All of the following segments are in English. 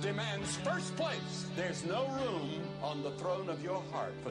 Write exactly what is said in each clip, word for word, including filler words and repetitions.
Demands first place. There's no room on the throne of your heart for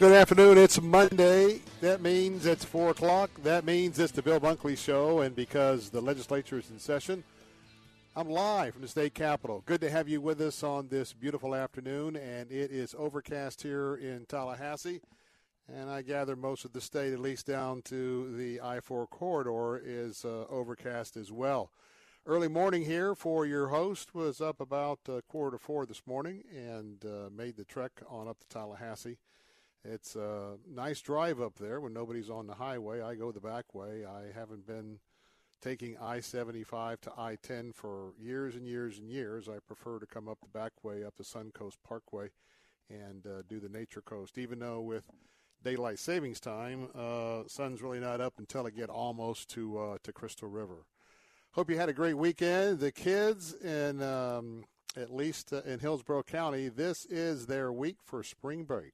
Good afternoon. It's Monday. That means it's four o'clock. That means it's the Bill Bunkley Show. And because the legislature is in session, I'm live from the state capitol. Good to have you with us on this beautiful afternoon. And it is overcast here in Tallahassee. And I gather most of the state, at least down to the I four corridor, is uh, overcast as well. Early morning here for your host was up about uh, quarter to four this morning and uh, made the trek on up to Tallahassee. It's a nice drive up there when nobody's on the highway. I go the back way. I haven't been taking I seventy-five to I ten for years and years and years. I prefer to come up the back way, up the Suncoast Parkway, and uh, do the Nature Coast, even though with daylight savings time, uh, sun's really not up until it get almost to uh, to Crystal River. Hope you had a great weekend. The kids, in, um, at least uh, in Hillsborough County, this is their week for spring break.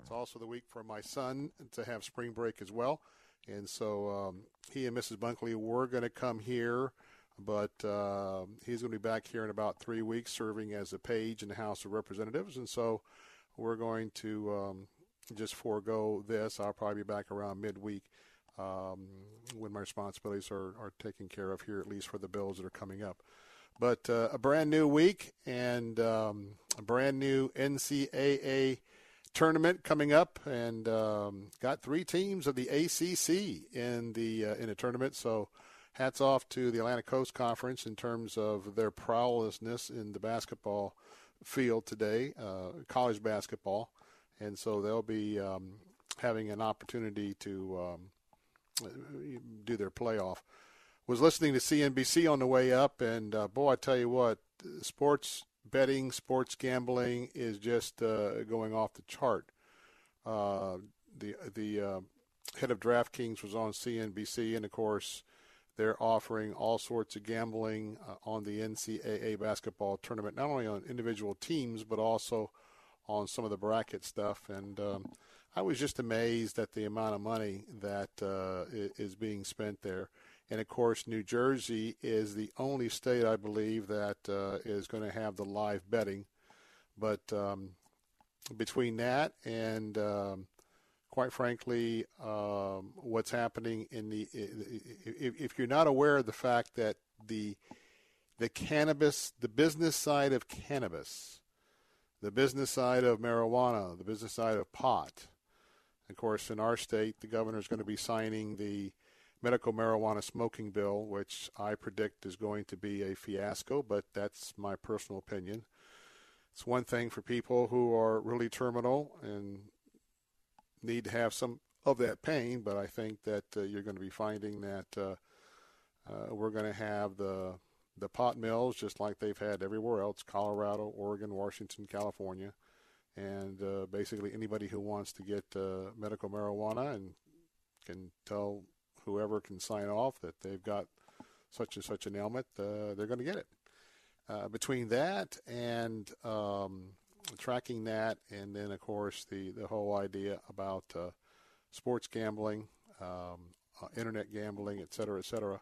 It's also the week for my son to have spring break as well. And so um, he and Missus Bunkley were going to come here, but uh, he's going to be back here in about three weeks serving as a page in the House of Representatives. And so we're going to um, just forego this. I'll probably be back around midweek. Um, when my responsibilities are, are taken care of here, at least for the bills that are coming up. But uh, a brand new week and um, a brand new N C double A tournament coming up, and um, got three teams of the A C C in the uh, in a tournament. So hats off to the Atlantic Coast Conference in terms of their prowessness in the basketball field today, uh, college basketball. And so they'll be um, having an opportunity to um, – do their playoff. Was listening to C N B C on the way up, and uh, boy, I tell you what, sports betting, sports gambling is just uh, going off the chart. Uh, the the uh, head of DraftKings was on C N B C, and of course, they're offering all sorts of gambling uh, on the N C double A basketball tournament, not only on individual teams, but also on some of the bracket stuff, and um, I was just amazed at the amount of money that uh, is being spent there. And, of course, New Jersey is the only state, I believe, that uh, is going to have the live betting. But um, between that and, um, quite frankly, um, what's happening in the – if you're not aware of the fact that the the cannabis – the business side of cannabis, the business side of marijuana, the business side of pot – of course, in our state, the governor is going to be signing the medical marijuana smoking bill, which I predict is going to be a fiasco, but that's my personal opinion. It's one thing for people who are really terminal and need to have some of that pain, but I think that uh, you're going to be finding that uh, uh, we're going to have the the pot mills just like they've had everywhere else, Colorado, Oregon, Washington, California. And uh, basically anybody who wants to get uh, medical marijuana and can tell whoever can sign off that they've got such and such an ailment, uh, they're going to get it. uh, between that and um, tracking that, and then, of course, the, the whole idea about uh, sports gambling, um, uh, internet gambling, et cetera, et cetera,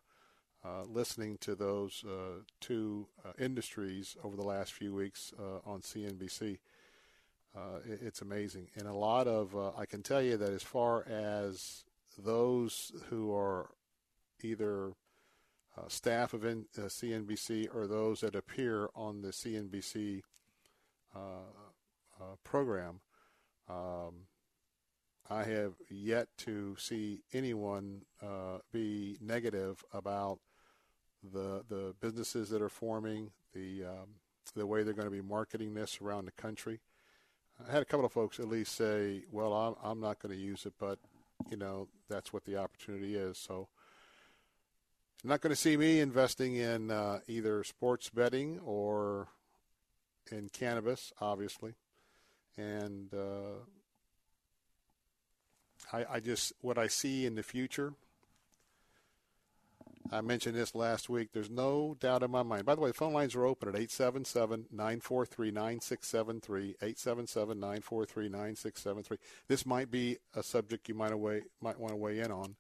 uh, listening to those uh, two uh, industries over the last few weeks uh, on C N B C. Uh, it, it's amazing. And a lot of, uh, I can tell you that as far as those who are either uh, staff of in, uh, C N B C or those that appear on the C N B C uh, uh, program, um, I have yet to see anyone uh, be negative about the the businesses that are forming, the um, the way they're going to be marketing this around the country. I had a couple of folks at least say, well, I'm, I'm not going to use it, but, you know, that's what the opportunity is. So you're not going to see me investing in uh, either sports betting or in cannabis, obviously. And uh, I, I just, what I see in the future, I mentioned this last week. There's no doubt in my mind. By the way, the phone lines are open at eight seven seven, nine four three, nine six seven three, eight seven seven, nine four three, nine six seven three. This might be a subject you might, away, might want to weigh in on.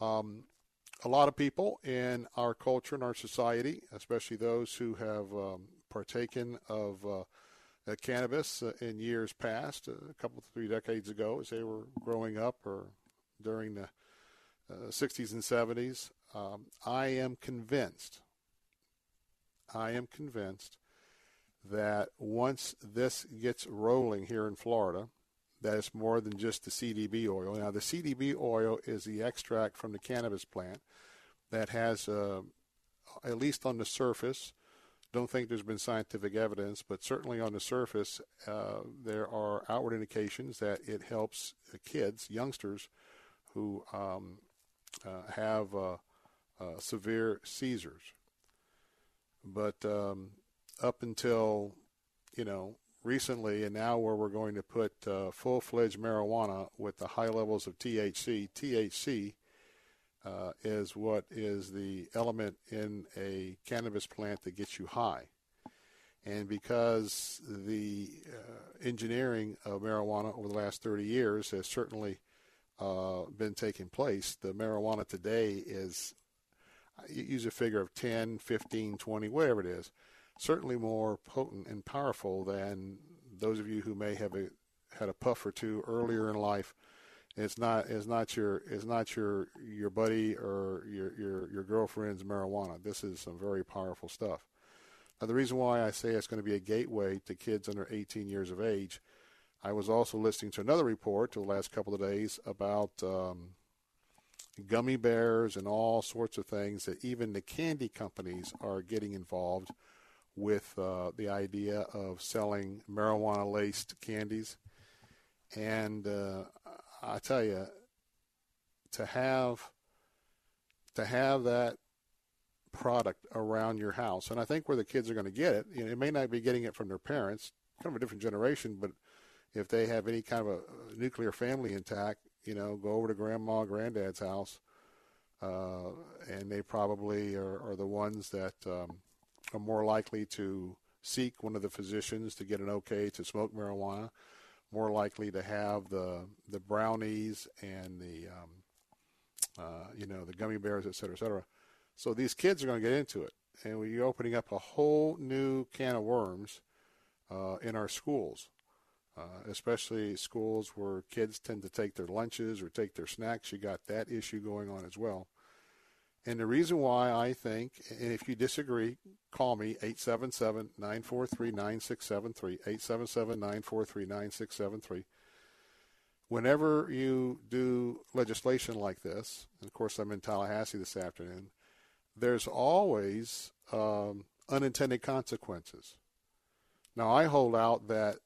Um, a lot of people in our culture and our society, especially those who have um, partaken of uh, cannabis uh, in years past, a couple, three decades ago, as they were growing up or during the uh, sixties and seventies, Um, I am convinced, I am convinced that once this gets rolling here in Florida, that it's more than just the C D B oil. Now, the C D B oil is the extract from the cannabis plant that has, uh, at least on the surface, don't think there's been scientific evidence, but certainly on the surface, uh, there are outward indications that it helps kids, youngsters, who um, uh, have... Uh, Uh, severe seizures. But um, up until, you know, recently, and now where we're going to put uh, full-fledged marijuana with the high levels of T H C, T H C uh, is what is the element in a cannabis plant that gets you high. And because the uh, engineering of marijuana over the last thirty years has certainly uh, been taking place, the marijuana today is... use a figure of ten, fifteen, twenty, whatever it is, certainly more potent and powerful than those of you who may have a, had a puff or two earlier in life. It's not it's not your it's not your your buddy or your your, your girlfriend's marijuana. This is some very powerful stuff. Now, the reason why I say it's going to be a gateway to kids under eighteen years of age, I was also listening to another report the last couple of days about um, gummy bears and all sorts of things that even the candy companies are getting involved with uh, the idea of selling marijuana-laced candies. And uh, I tell you, to have to have that product around your house, and I think where the kids are going to get it, you know, it may not be getting it from their parents, kind of a different generation, but if they have any kind of a nuclear family intact, you know, go over to grandma, granddad's house, uh, and they probably are, are the ones that um, are more likely to seek one of the physicians to get an okay to smoke marijuana, more likely to have the the brownies and the, um, uh, you know, the gummy bears, et cetera, et cetera. So these kids are going to get into it, and we're opening up a whole new can of worms uh, in our schools. Uh, especially schools where kids tend to take their lunches or take their snacks. You got that issue going on as well. And the reason why I think, and if you disagree, call me, eight seven seven, nine four three, nine six seven three, eight seven seven, nine four three, nine six seven three. Whenever you do legislation like this, and of course I'm in Tallahassee this afternoon, there's always um, unintended consequences. Now, I hold out that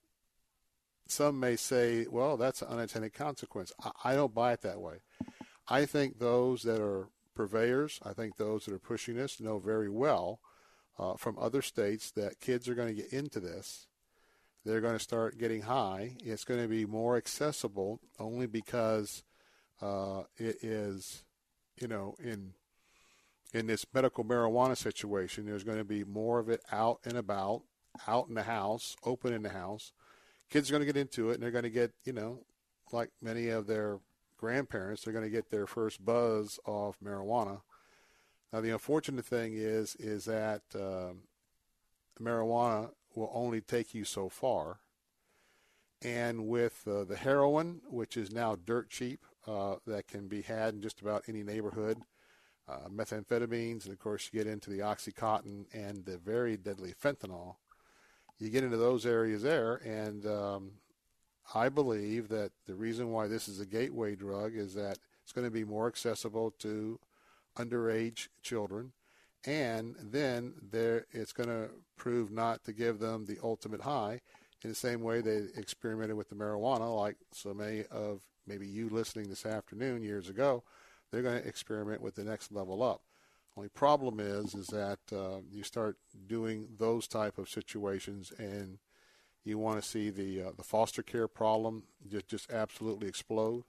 some may say, well, that's an unintended consequence. I, I don't buy it that way. I think those that are purveyors, I think those that are pushing this know very well uh, from other states that kids are going to get into this. They're going to start getting high. It's going to be more accessible only because uh, it is, you know, in in this medical marijuana situation, there's going to be more of it out and about, out in the house, open in the house. Kids are going to get into it, and they're going to get, you know, like many of their grandparents, they're going to get their first buzz off marijuana. Now, the unfortunate thing is, is that um, marijuana will only take you so far. And with uh, the heroin, which is now dirt cheap, uh, that can be had in just about any neighborhood, uh, methamphetamines, and, of course, you get into the OxyContin and the very deadly fentanyl. You get into those areas there, and um, I believe that the reason why this is a gateway drug is that it's going to be more accessible to underage children, and then there it's going to prove not to give them the ultimate high in the same way they experimented with the marijuana, like so many of maybe you listening this afternoon years ago. They're going to experiment with the next level up. Only problem is, is that uh, you start doing those type of situations, and you want to see the uh, the foster care problem just, just absolutely explode.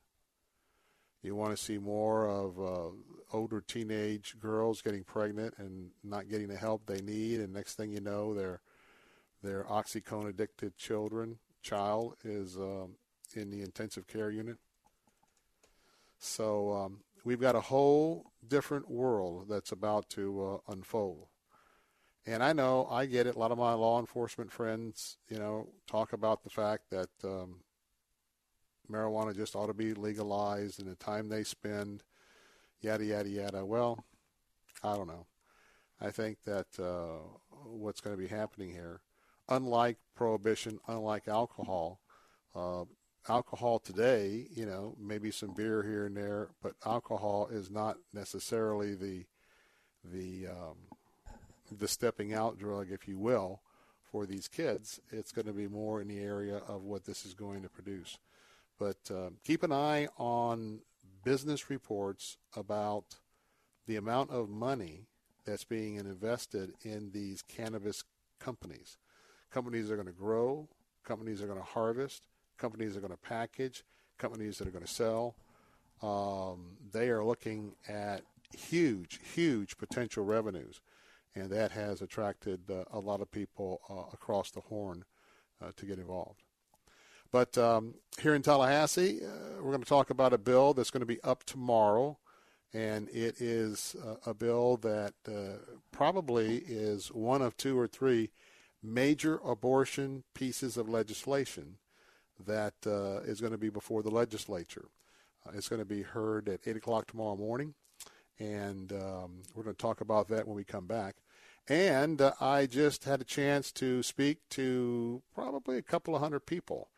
You want to see more of uh, older teenage girls getting pregnant and not getting the help they need, and next thing you know, they're their OxyContin addicted children child is um, in the intensive care unit. So um, we've got a whole different world that's about to uh, unfold. And I know, I get it. A lot of my law enforcement friends, you know, talk about the fact that um, marijuana just ought to be legalized and the time they spend, yada, yada, yada. Well, I don't know. I think that uh, what's going to be happening here, unlike prohibition, unlike alcohol, uh, alcohol today, you know, maybe some beer here and there, but alcohol is not necessarily the the um, the stepping out drug, if you will, for these kids. It's going to be more in the area of what this is going to produce. But uh, keep an eye on business reports about the amount of money that's being invested in these cannabis companies. Companies are going to grow, companies are going to harvest, companies are going to package, companies that are going to sell. Um, they are looking at huge, huge potential revenues, and that has attracted uh, a lot of people uh, across the horn uh, to get involved. But um, here in Tallahassee, uh, we're going to talk about a bill that's going to be up tomorrow, and it is uh, a bill that uh, probably is one of two or three major abortion pieces of legislation that uh, is going to be before the legislature. Uh, it's going to be heard at eight o'clock tomorrow morning, and um, we're going to talk about that when we come back. And uh, I just had a chance to speak to probably a couple of hundred people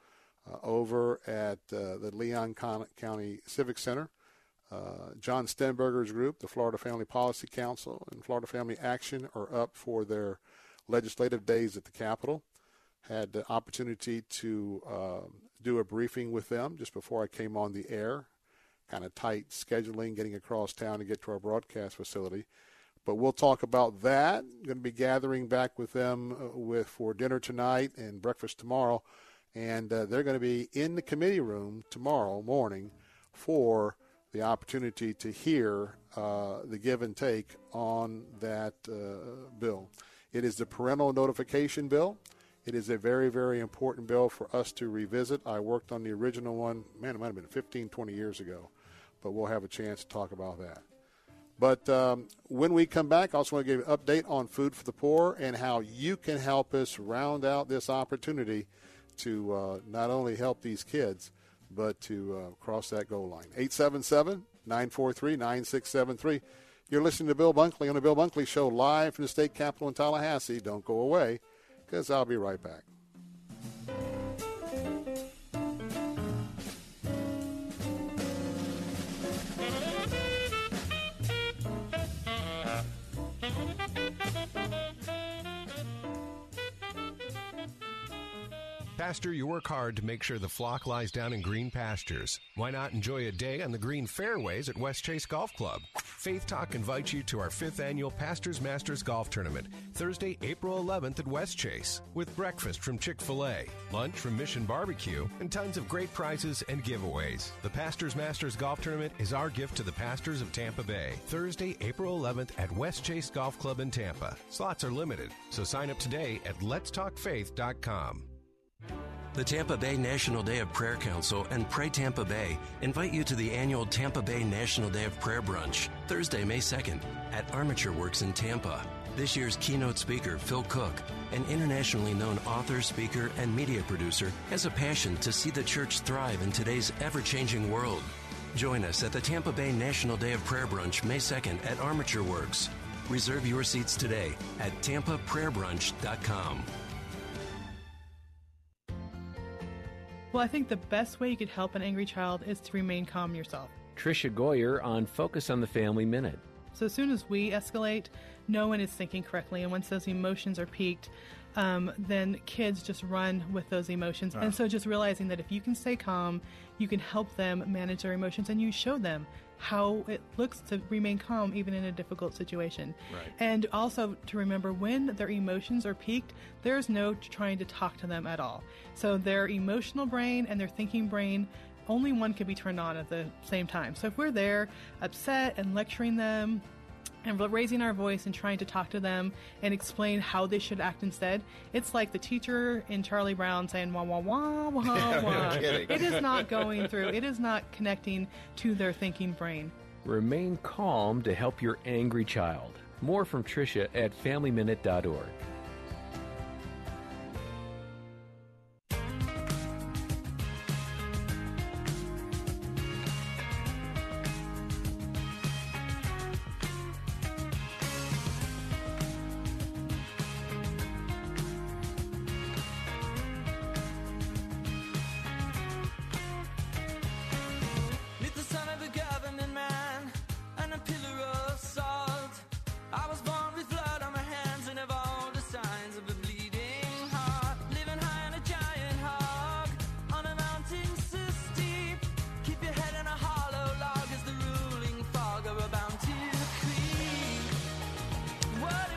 uh, over at uh, the Leon Con- County Civic Center. Uh, John Stenberger's group, the Florida Family Policy Council, and Florida Family Action are up for their legislative days at the Capitol. Had the opportunity to uh, do a briefing with them just before I came on the air. Kind of tight scheduling, getting across town to get to our broadcast facility. But we'll talk about that. Going to be gathering back with them uh, with for dinner tonight and breakfast tomorrow. And uh, they're going to be in the committee room tomorrow morning for the opportunity to hear uh, the give and take on that uh, bill. It is the parental notification bill. It is a very, very important bill for us to revisit. I worked on the original one, man, it might have been fifteen, twenty years ago, but we'll have a chance to talk about that. But um, when we come back, I also want to give you an update on Food for the Poor and how you can help us round out this opportunity to uh, not only help these kids, but to uh, cross that goal line. eight seven seven, nine four three, nine six seven three. You're listening to Bill Bunkley on The Bill Bunkley Show, live from the state capitol in Tallahassee. Don't go away, because I'll be right back. Pastor, you work hard to make sure the flock lies down in green pastures. Why not enjoy a day on the green fairways at West Chase Golf Club? Faith Talk invites you to our fifth annual Pastors Masters Golf Tournament, Thursday, April eleventh at West Chase, with breakfast from Chick-fil-A, lunch from Mission Barbecue, and tons of great prizes and giveaways. The Pastors Masters Golf Tournament is our gift to the pastors of Tampa Bay, Thursday, April eleventh at West Chase Golf Club in Tampa. Slots are limited, so sign up today at lets talk faith dot com. The Tampa Bay National Day of Prayer Council and Pray Tampa Bay invite you to the annual Tampa Bay National Day of Prayer Brunch, Thursday, May second, at Armature Works in Tampa. This year's keynote speaker, Phil Cook, an internationally known author, speaker, and media producer, has a passion to see the church thrive in today's ever-changing world. Join us at the Tampa Bay National Day of Prayer Brunch, May second, at Armature Works. Reserve your seats today at tampa prayer brunch dot com. Well, I think the best way you could help an angry child is to remain calm yourself. Tricia Goyer on Focus on the Family Minute. So as soon as we escalate, no one is thinking correctly. And once those emotions are peaked, um, then kids just run with those emotions. Uh. And so just realizing that if you can stay calm, you can help them manage their emotions, and you show them how it looks to remain calm even in a difficult situation. Right. And also to remember, when their emotions are peaked, there's no trying to talk to them at all. So their emotional brain and their thinking brain, only one can be turned on at the same time. So if we're there upset and lecturing them and raising our voice and trying to talk to them and explain how they should act instead, it's like the teacher in Charlie Brown saying, wah, wah, wah, wah, yeah, wah. No kidding. It is not going through. It is not connecting to their thinking brain. Remain calm to help your angry child. More from Tricia at family minute dot org.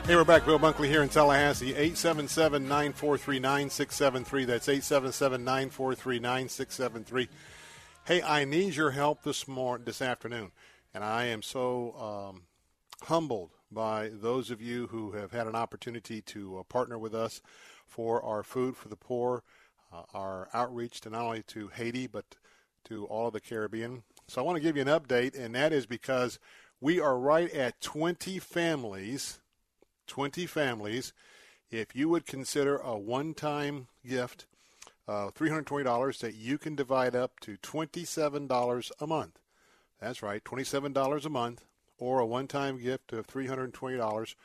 Hey, we're back. Bill Bunkley here in Tallahassee. eight seven seven, nine four three, nine six seven three. That's eight seven seven, nine four three, nine six seven three. Hey, I need your help this morning, this afternoon. And I am so um, humbled by those of you who have had an opportunity to uh, partner with us for our Food for the Poor, uh, our outreach to not only to Haiti, but to all of the Caribbean. So I want to give you an update, and that is because we are right at twenty families. twenty families. If you would consider a one-time gift of three hundred twenty dollars that you can divide up to twenty-seven dollars a month. That's right, twenty-seven dollars a month, or a one-time gift of three hundred twenty dollars.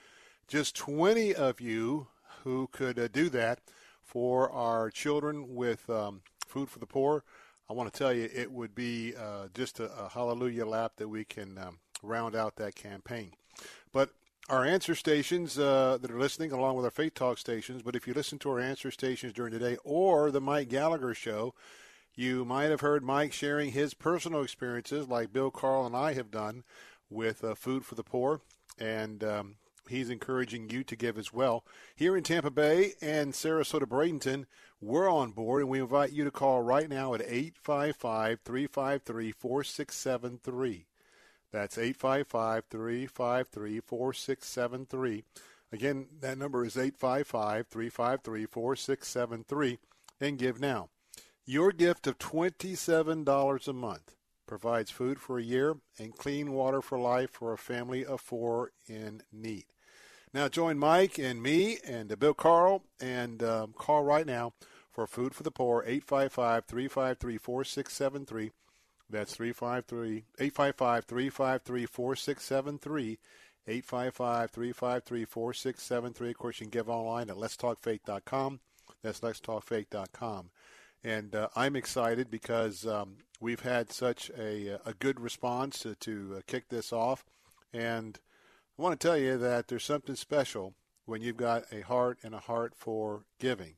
Just twenty of you who could uh, do that for our children with um, Food for the Poor. I want to tell you, it would be uh, just a, a hallelujah lap that we can um, round out that campaign. But our answer stations uh, that are listening, along with our Faith Talk stations, but if you listen to our answer stations during the day or the Mike Gallagher Show, you might have heard Mike sharing his personal experiences like Bill, Carl, and I have done with uh, Food for the Poor, and um, he's encouraging you to give as well. Here in Tampa Bay and Sarasota, Bradenton, we're on board, and we invite you to call right now at eight five five, three five three, four six seven three. That's eight five five, three five three, four six seven three. Again, that number is eight five five, three five three, four six seven three, and give now. Your gift of twenty-seven dollars a month provides food for a year and clean water for life for a family of four in need. Now join Mike and me and Bill Carl and um, call right now for Food for the Poor, eight five five, three five three, four six seven three. That's three five three, eight five five, three five three, four six seven three, eight five five, three five three, four six seven three. Of course, you can give online at lets talk faith dot com. That's lets talk faith dot com. And uh, I'm excited because um, we've had such a, a good response to, to uh, kick this off. And I want to tell you that there's something special when you've got a heart and a heart for giving.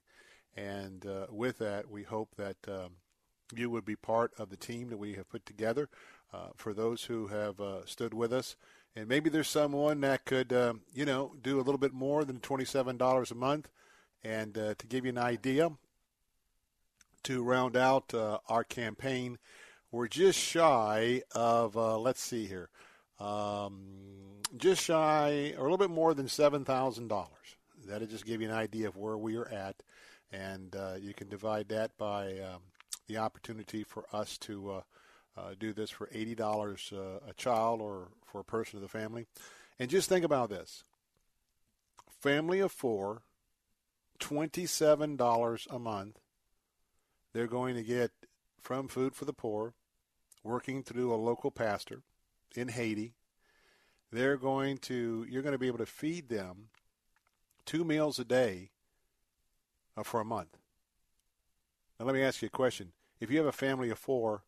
And uh, with that, we hope that Um, you would be part of the team that we have put together uh, for those who have uh, stood with us And maybe there's someone that could, uh, you know, do a little bit more than twenty-seven dollars a month. And uh, to give you an idea, to round out uh, our campaign, we're just shy of, uh, let's see here, um, just shy or a little bit more than seven thousand dollars. That'll just give you an idea of where we are at. And uh, you can divide that by um, the opportunity for us to uh, uh, do this for eighty dollars uh, a child or for a person of the family. And just think about this. Family of four, twenty-seven dollars a month. They're going to get from Food for the Poor, working through a local pastor in Haiti. They're going to, you're going to be able to feed them two meals a day for a month. Now, let me ask you a question. If you have a family of four,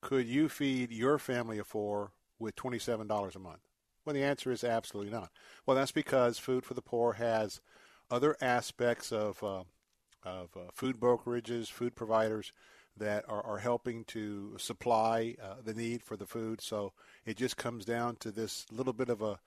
could you feed your family of four with twenty-seven dollars a month? Well, the answer is absolutely not. Well, that's because Food for the Poor has other aspects of uh, of uh, food brokerages, food providers that are, are helping to supply uh, the need for the food. So it just comes down to this little bit of a,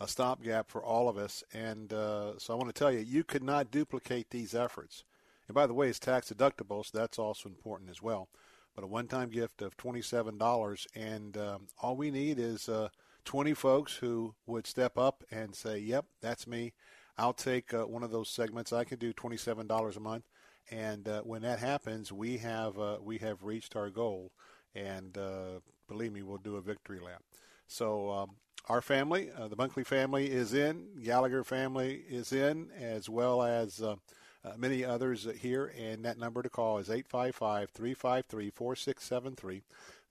a stopgap for all of us. And uh, so I want to tell you, you could not duplicate these efforts. And by the way, it's tax deductible, so that's also important as well. But a one-time gift of twenty-seven dollars, and um, all we need is uh, twenty folks who would step up and say, yep, that's me. I'll take uh, one of those segments. I can do twenty-seven dollars a month. And uh, when that happens, we have uh, we have reached our goal, and uh, believe me, we'll do a victory lap. So um, our family, uh, the Bunkley family is in, Gallagher family is in, as well as uh, uh, many others here. And that number to call is eight five five, three five three, four six seven three.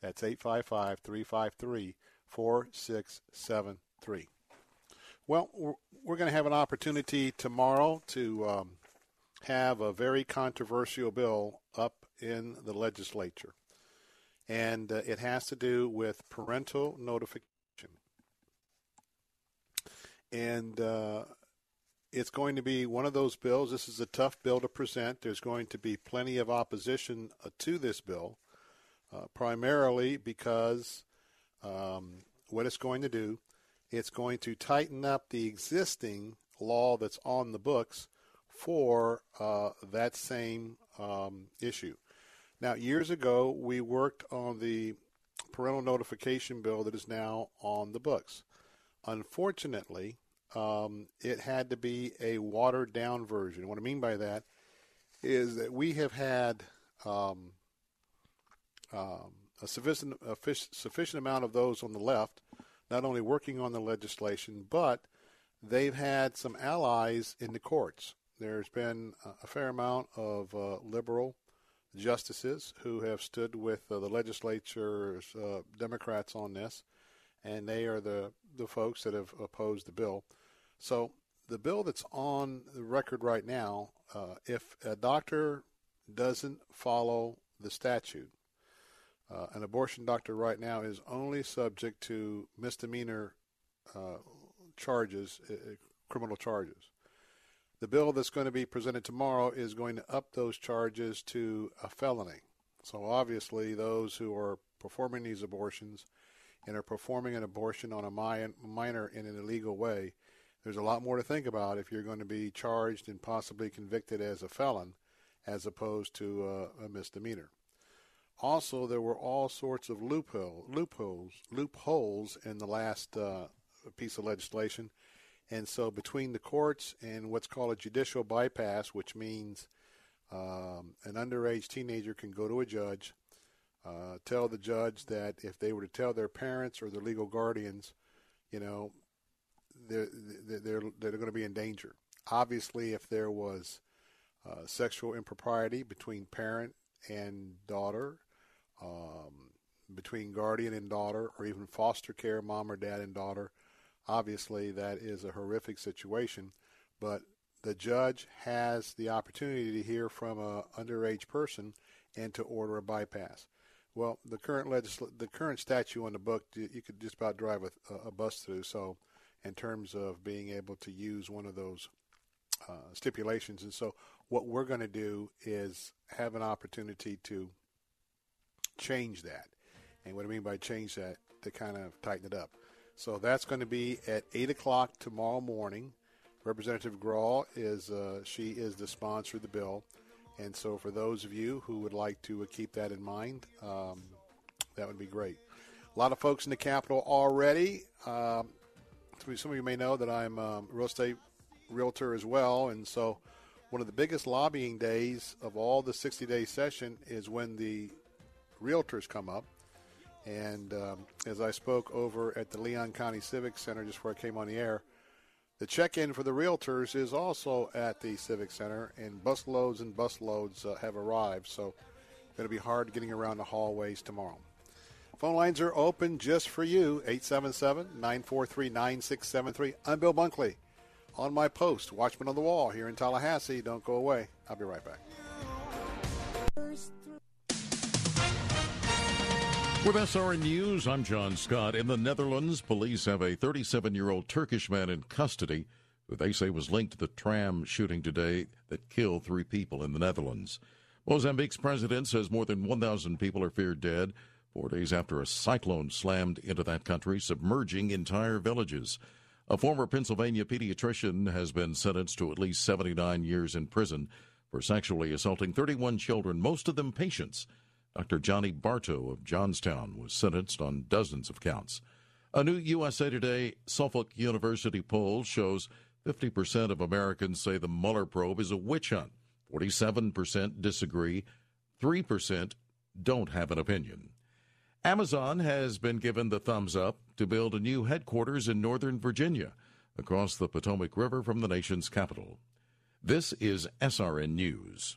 That's eight five five, three five three, four six seven three. Well, we're, we're going to have an opportunity tomorrow to um, have a very controversial bill up in the legislature. And uh, it has to do with parental notification. And uh, it's going to be one of those bills. This is a tough bill to present. There's going to be plenty of opposition uh, to this bill, uh, primarily because um, what it's going to do, it's going to tighten up the existing law that's on the books for uh, that same um, issue. Now, years ago, we worked on the parental notification bill that is now on the books. Unfortunately, um, it had to be a watered-down version. What I mean by that is that we have had um, um, a sufficient, a fish, sufficient amount of those on the left not only working on the legislation, but they've had some allies in the courts. There's been a fair amount of uh, liberal justices who have stood with uh, the legislature's uh, Democrats on this, and they are the, the folks that have opposed the bill. So the bill that's on the record right now, uh, if a doctor doesn't follow the statute, uh, an abortion doctor right now is only subject to misdemeanor uh, charges, uh, criminal charges. The bill that's going to be presented tomorrow is going to up those charges to a felony. So obviously those who are performing these abortions and are performing an abortion on a minor in an illegal way, there's a lot more to think about if you're going to be charged and possibly convicted as a felon as opposed to a, a misdemeanor. Also, there were all sorts of loophole, loopholes, loopholes in the last uh, piece of legislation. And so between the courts and what's called a judicial bypass, which means um, an underage teenager can go to a judge, uh, tell the judge that if they were to tell their parents or their legal guardians, you know, they're, they're, they're going to be in danger. Obviously, if there was uh, sexual impropriety between parent and daughter, um, between guardian and daughter, or even foster care, mom or dad and daughter, obviously, that is a horrific situation, but the judge has the opportunity to hear from an underage person and to order a bypass. Well, the current legisl- the current statute on the book, you could just about drive a, a bus through. So, in terms of being able to use one of those uh, stipulations, and so what we're going to do is have an opportunity to change that. And what I mean by change that, to kind of tighten it up. So that's going to be at eight o'clock tomorrow morning. Representative Graw is uh, she is the sponsor of the bill. And so for those of you who would like to uh, keep that in mind, um, that would be great. A lot of folks in the Capitol already. Um, some of you may know that I'm a real estate realtor as well. And so one of the biggest lobbying days of all the sixty-day session is when the realtors come up. And um, as I spoke over at the Leon County Civic Center just before I came on the air, the check-in for the realtors is also at the Civic Center, and busloads and busloads uh, have arrived, so it's going to be hard getting around the hallways tomorrow. Phone lines are open just for you, eight seven seven, nine four three, nine six seven three. I'm Bill Bunkley on my post, Watchman on the Wall here in Tallahassee. Don't go away. I'll be right back. With S R N News, I'm John Scott. In the Netherlands, police have a thirty-seven-year-old Turkish man in custody who they say was linked to the tram shooting today that killed three people in the Netherlands. Mozambique's president says more than one thousand people are feared dead four days after a cyclone slammed into that country, submerging entire villages. A former Pennsylvania pediatrician has been sentenced to at least seventy-nine years in prison for sexually assaulting thirty-one children, most of them patients. Doctor Johnny Bartow of Johnstown was sentenced on dozens of counts. A new U S A Today Suffolk University poll shows fifty percent of Americans say the Mueller probe is a witch hunt. forty-seven percent disagree. three percent don't have an opinion. Amazon has been given the thumbs up to build a new headquarters in Northern Virginia across the Potomac River from the nation's capital. This is S R N News.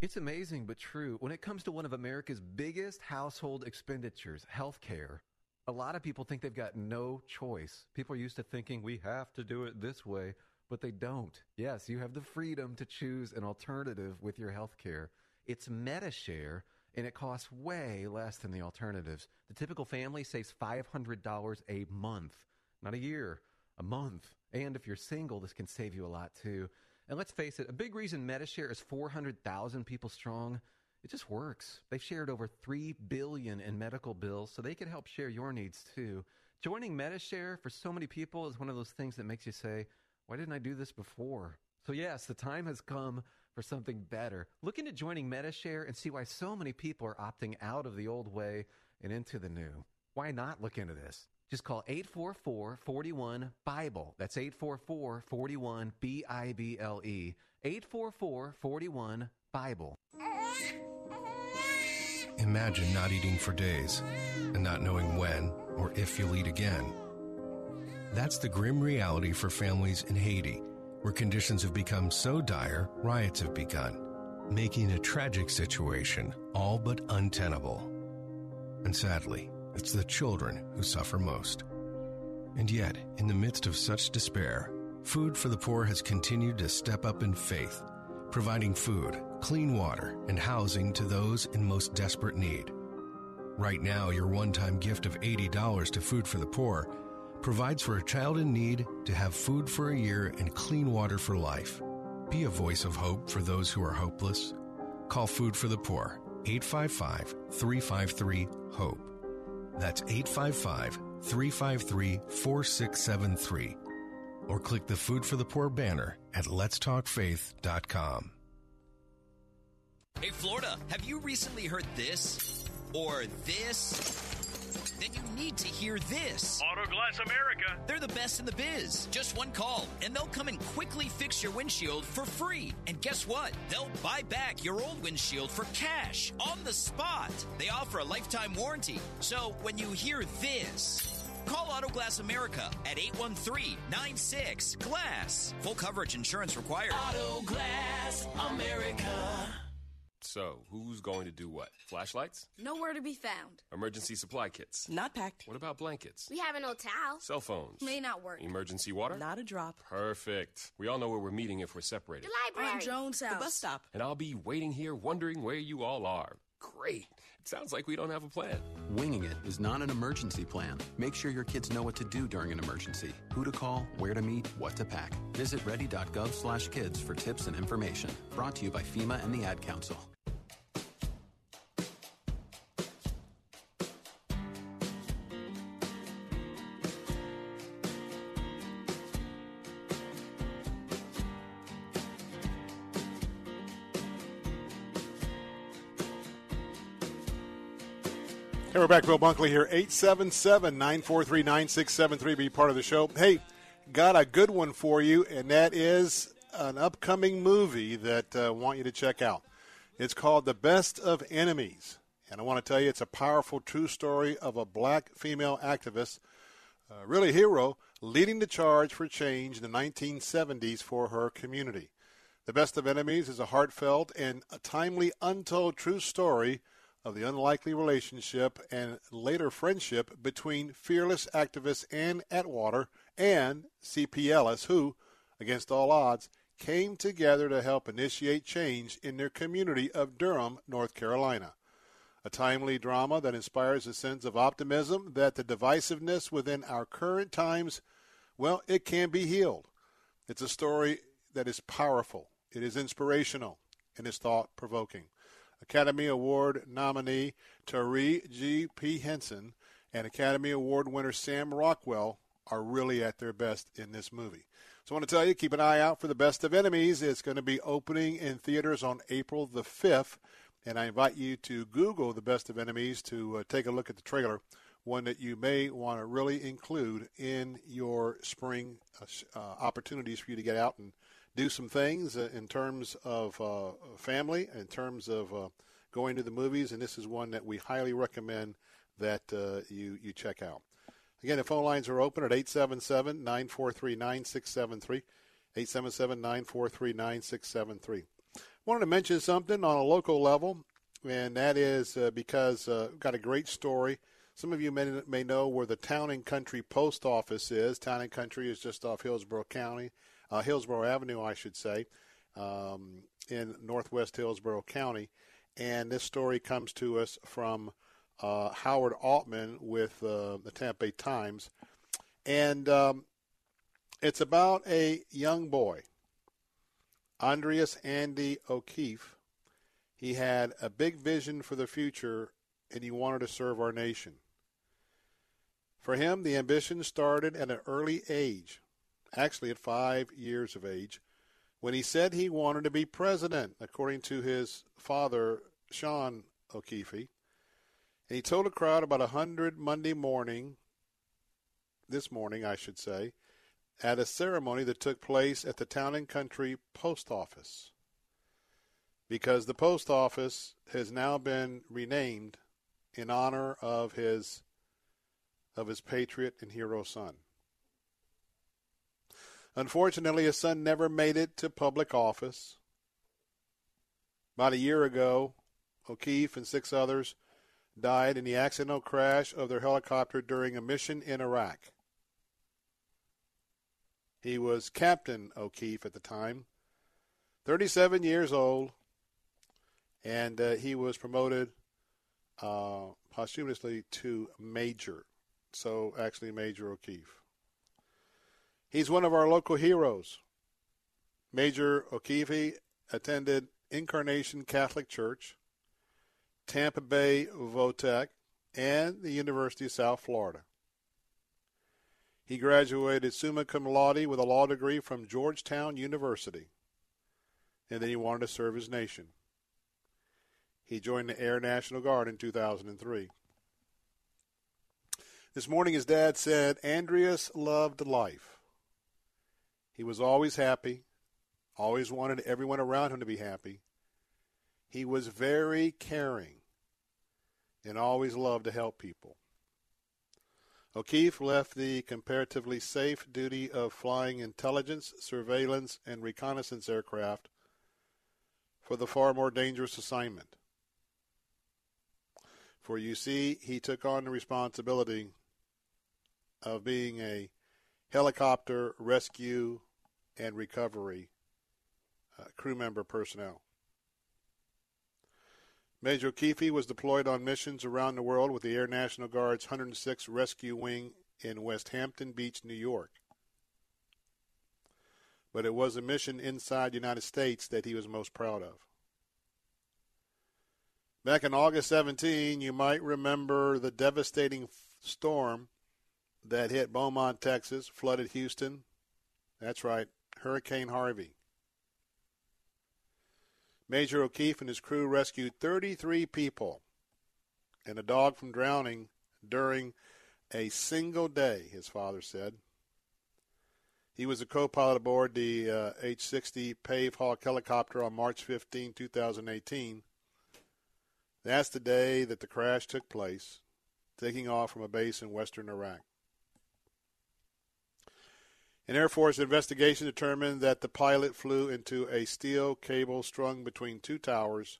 It's amazing but true. When it comes to one of America's biggest household expenditures, healthcare, a lot of people think they've got no choice. People are used to thinking we have to do it this way, but they don't. Yes, you have the freedom to choose an alternative with your healthcare. It's MediShare, and it costs way less than the alternatives. The typical family saves five hundred dollars a month, not a year, a month. And if you're single, this can save you a lot too. And let's face it, a big reason MediShare is four hundred thousand people strong, it just works. They've shared over three billion dollars in medical bills, so they can help share your needs too. Joining MediShare for so many people is one of those things that makes you say, why didn't I do this before? So yes, the time has come for something better. Look into joining MediShare and see why so many people are opting out of the old way and into the new. Why not look into this? Just call eight four four, four one, B I B L E. That's eight four four, four one, B I B L E. eight four four, four one, B I B L E. Imagine not eating for days and not knowing when or if you'll eat again. That's the grim reality for families in Haiti, where conditions have become so dire, riots have begun, making a tragic situation all but untenable. And sadly, it's the children who suffer most. And yet, in the midst of such despair, Food for the Poor has continued to step up in faith, providing food, clean water, and housing to those in most desperate need. Right now, your one-time gift of eighty dollars to Food for the Poor provides for a child in need to have food for a year and clean water for life. Be a voice of hope for those who are hopeless. Call Food for the Poor, eight five five, three five three, HOPE. That's eight five five, three five three, four six seven three. Or click the Food for the Poor banner at lets talk faith dot com. Hey, Florida, have you recently heard this or this? Then you need to hear this. Auto Glass America. They're the best in the biz. Just one call, and they'll come and quickly fix your windshield for free. And guess what? They'll buy back your old windshield for cash on the spot. They offer a lifetime warranty. So when you hear this, call Auto Glass America at eight one three, nine six, GLASS. Full coverage insurance required. Auto Glass America. So, who's going to do what? Flashlights? Nowhere to be found. Emergency supply kits? Not packed. What about blankets? We have an old towel. Cell phones? May not work. Emergency water? Not a drop. Perfect. We all know where we're meeting if we're separated. The library. I'm Jones' house. The bus stop. And I'll be waiting here wondering where you all are. Great. It sounds like we don't have a plan. Winging It is not an emergency plan. Make sure your kids know what to do during an emergency. Who to call, where to meet, what to pack. Visit ready.gov slash kids for tips and information. Brought to you by FEMA and the Ad Council. Hey, we're back. Bill Bunkley here, eight seven seven, nine four three, nine six seven three. Be part of the show. Hey, got a good one for you, and that is an upcoming movie that I uh, want you to check out. It's called The Best of Enemies, and I want to tell you it's a powerful true story of a black female activist, uh, really a hero, leading the charge for change in the nineteen seventies for her community. The Best of Enemies is a heartfelt and a timely, untold true story of the unlikely relationship and later friendship between fearless activist Ann Atwater and C P. Ellis, who, against all odds, came together to help initiate change in their community of Durham, North Carolina. A timely drama that inspires a sense of optimism that the divisiveness within our current times, well, it can be healed. It's a story that is powerful. It is inspirational, and is thought-provoking. Academy Award nominee Tari G. P. Henson and Academy Award winner Sam Rockwell are really at their best in this movie. So I want to tell you, keep an eye out for The Best of Enemies. It's going to be opening in theaters on April the fifth, and I invite you to Google The Best of Enemies to uh, take a look at the trailer, one that you may want to really include in your spring uh, uh, opportunities for you to get out and do some things in terms of uh, family, in terms of uh, going to the movies, and this is one that we highly recommend that uh, you, you check out. Again, the phone lines are open at eight seven seven, nine four three, nine six seven three, eight seven seven, nine four three, nine six seven three. I wanted to mention something on a local level, and that is uh, because uh, we've got a great story. Some of you may, may know where the Town and Country Post Office is. Town and Country is just off Hillsborough County. Uh, Hillsborough Avenue, I should say, um, in northwest Hillsborough County. And this story comes to us from uh, Howard Altman with uh, the Tampa Bay Times. And um, it's about a young boy, Andreas Andy O'Keefe. He had a big vision for the future, and he wanted to serve our nation. For him, the ambition started at an early age. Actually at five years of age, when he said he wanted to be president, according to his father, Sean O'Keefe. And he told a crowd about one hundred Monday morning, this morning I should say, at a ceremony that took place at the Town and Country Post Office. Because the post office has now been renamed in honor of his, of his patriot and hero son. Unfortunately, his son never made it to public office. About a year ago, O'Keefe and six others died in the accidental crash of their helicopter during a mission in Iraq. He was Captain O'Keefe at the time, thirty-seven years old, and uh, he was promoted uh, posthumously to Major, so actually Major O'Keefe. He's one of our local heroes. Major O'Keefe attended Incarnation Catholic Church, Tampa Bay Votech, and the University of South Florida. He graduated summa cum laude with a law degree from Georgetown University, and then he wanted to serve his nation. He joined the Air National Guard in two thousand three. This morning his dad said, Andreas loved life. He was always happy, always wanted everyone around him to be happy. He was very caring and always loved to help people. O'Keefe left the comparatively safe duty of flying intelligence, surveillance, and reconnaissance aircraft for the far more dangerous assignment. For you see, he took on the responsibility of being a helicopter rescue and recovery uh, crew member personnel. Major O'Keefe was deployed on missions around the world with the Air National Guard's one hundred sixth Rescue Wing in West Hampton Beach, New York. But it was a mission inside the United States that he was most proud of. Back in August seventeenth, you might remember the devastating f- storm that hit Beaumont, Texas, flooded Houston. That's right, Hurricane Harvey. Major O'Keefe and his crew rescued thirty-three people, and a dog from drowning during a single day, his father said. He was a co-pilot aboard the uh, H sixty Pave Hawk helicopter on March fifteenth, two thousand eighteen. That's the day that the crash took place, taking off from a base in western Iraq. An Air Force investigation determined that the pilot flew into a steel cable strung between two towers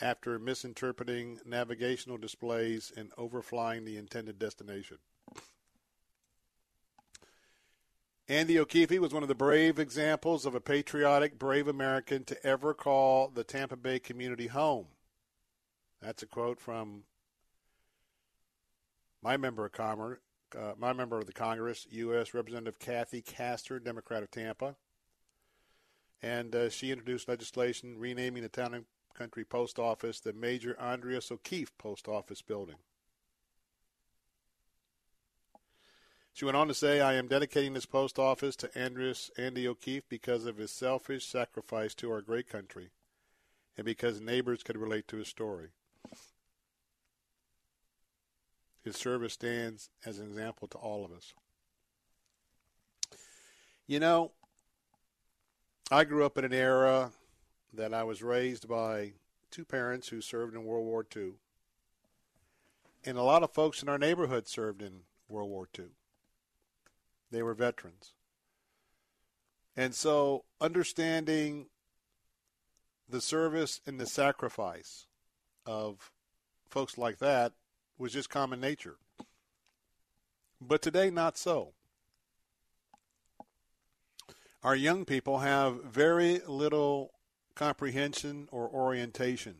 after misinterpreting navigational displays and overflying the intended destination. Andy O'Keefe was one of the brave examples of a patriotic, brave American to ever call the Tampa Bay community home. That's a quote from my member of Commerce. Uh, my member of the Congress, U S. Representative Kathy Castor, Democrat of Tampa. And uh, she introduced legislation renaming the Town and Country Post Office the Major Andreas O'Keefe Post Office Building. She went on to say, I am dedicating this post office to Andreas Andy O'Keefe because of his selfish sacrifice to our great country and because neighbors could relate to his story. His service stands as an example to all of us. You know, I grew up in an era that I was raised by two parents who served in World War Two. And a lot of folks in our neighborhood served in World War Two. They were veterans. And so understanding the service and the sacrifice of folks like that was just common nature. But today, not so. Our young people have very little comprehension or orientation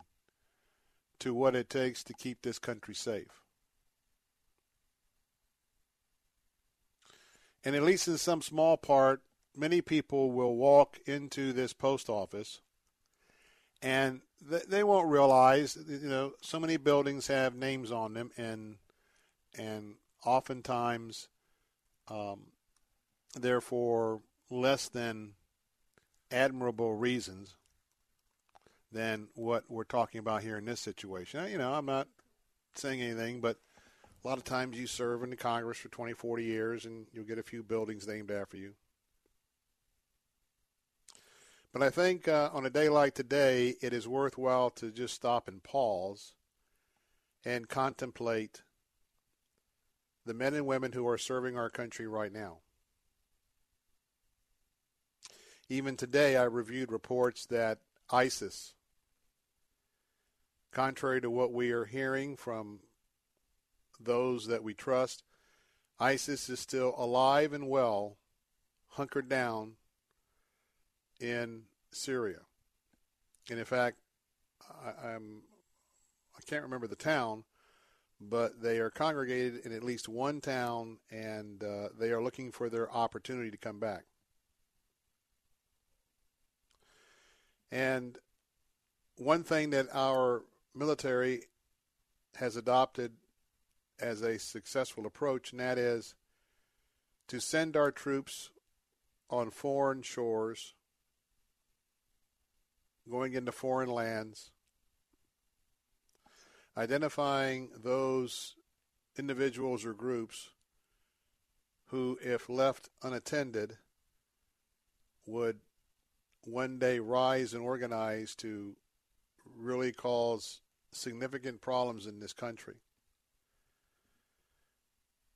to what it takes to keep this country safe. And at least in some small part, many people will walk into this post office and they won't realize, you know, so many buildings have names on them, and and oftentimes, um, therefore, less than admirable reasons than what we're talking about here in this situation. You know, I'm not saying anything, but a lot of times you serve in the Congress for twenty, forty years, and you'll get a few buildings named after you. But I think uh, on a day like today, it is worthwhile to just stop and pause and contemplate the men and women who are serving our country right now. Even today, I reviewed reports that ISIS, contrary to what we are hearing from those that we trust, ISIS is still alive and well, hunkered down in Syria. And in fact, I, I'm, I can't remember the town, but they are congregated in at least one town, and uh, they are looking for their opportunity to come back. And one thing that our military has adopted as a successful approach, and that is to send our troops on foreign shores, going into foreign lands, identifying those individuals or groups who, if left unattended, would one day rise and organize to really cause significant problems in this country.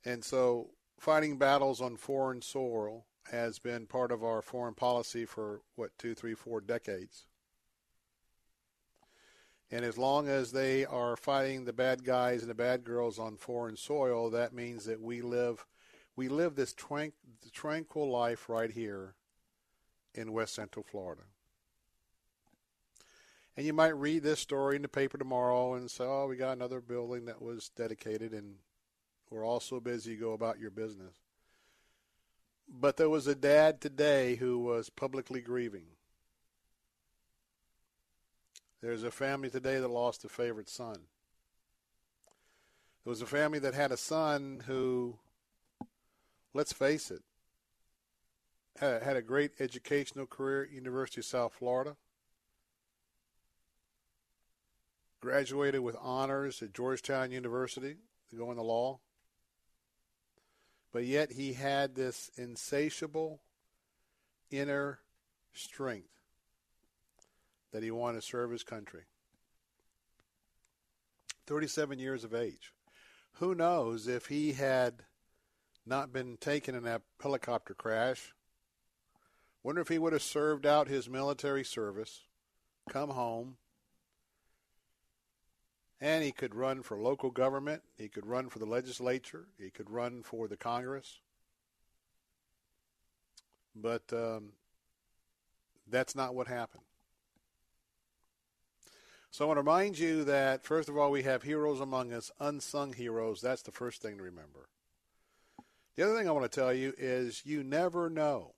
And so fighting battles on foreign soil has been part of our foreign policy for, what, two, three, four decades. And as long as they are fighting the bad guys and the bad girls on foreign soil, that means that we live we live this tranqu- tranquil life right here in West Central Florida. And you might read this story in the paper tomorrow and say, oh, we got another building that was dedicated and we're all so busy, go about your business. But there was a dad today who was publicly grieving. There's a family today that lost a favorite son. There was a family that had a son who, let's face it, had a, had a great educational career at University of South Florida. graduated with honors at Georgetown University to go into law. But yet he had this insatiable inner strength that he wanted to serve his country. thirty-seven years of age. Who knows if he had not been taken in that helicopter crash? Wonder if he would have served out his military service, come home, and he could run for local government, he could run for the legislature, he could run for the Congress. But um, that's not what happened. So I want to remind you that, first of all, we have heroes among us, unsung heroes. That's the first thing to remember. The other thing I want to tell you is you never know.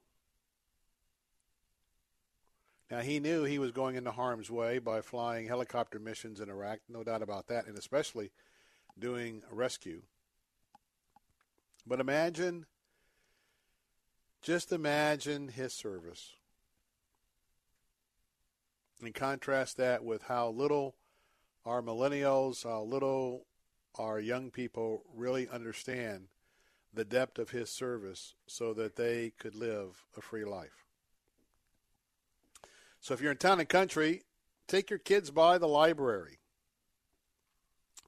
Now, he knew he was going into harm's way by flying helicopter missions in Iraq, no doubt about that, and especially doing rescue. But imagine, just imagine his service. And contrast that with how little our millennials, how little our young people really understand the depth of his service so that they could live a free life. So if you're in town and country, take your kids by the library.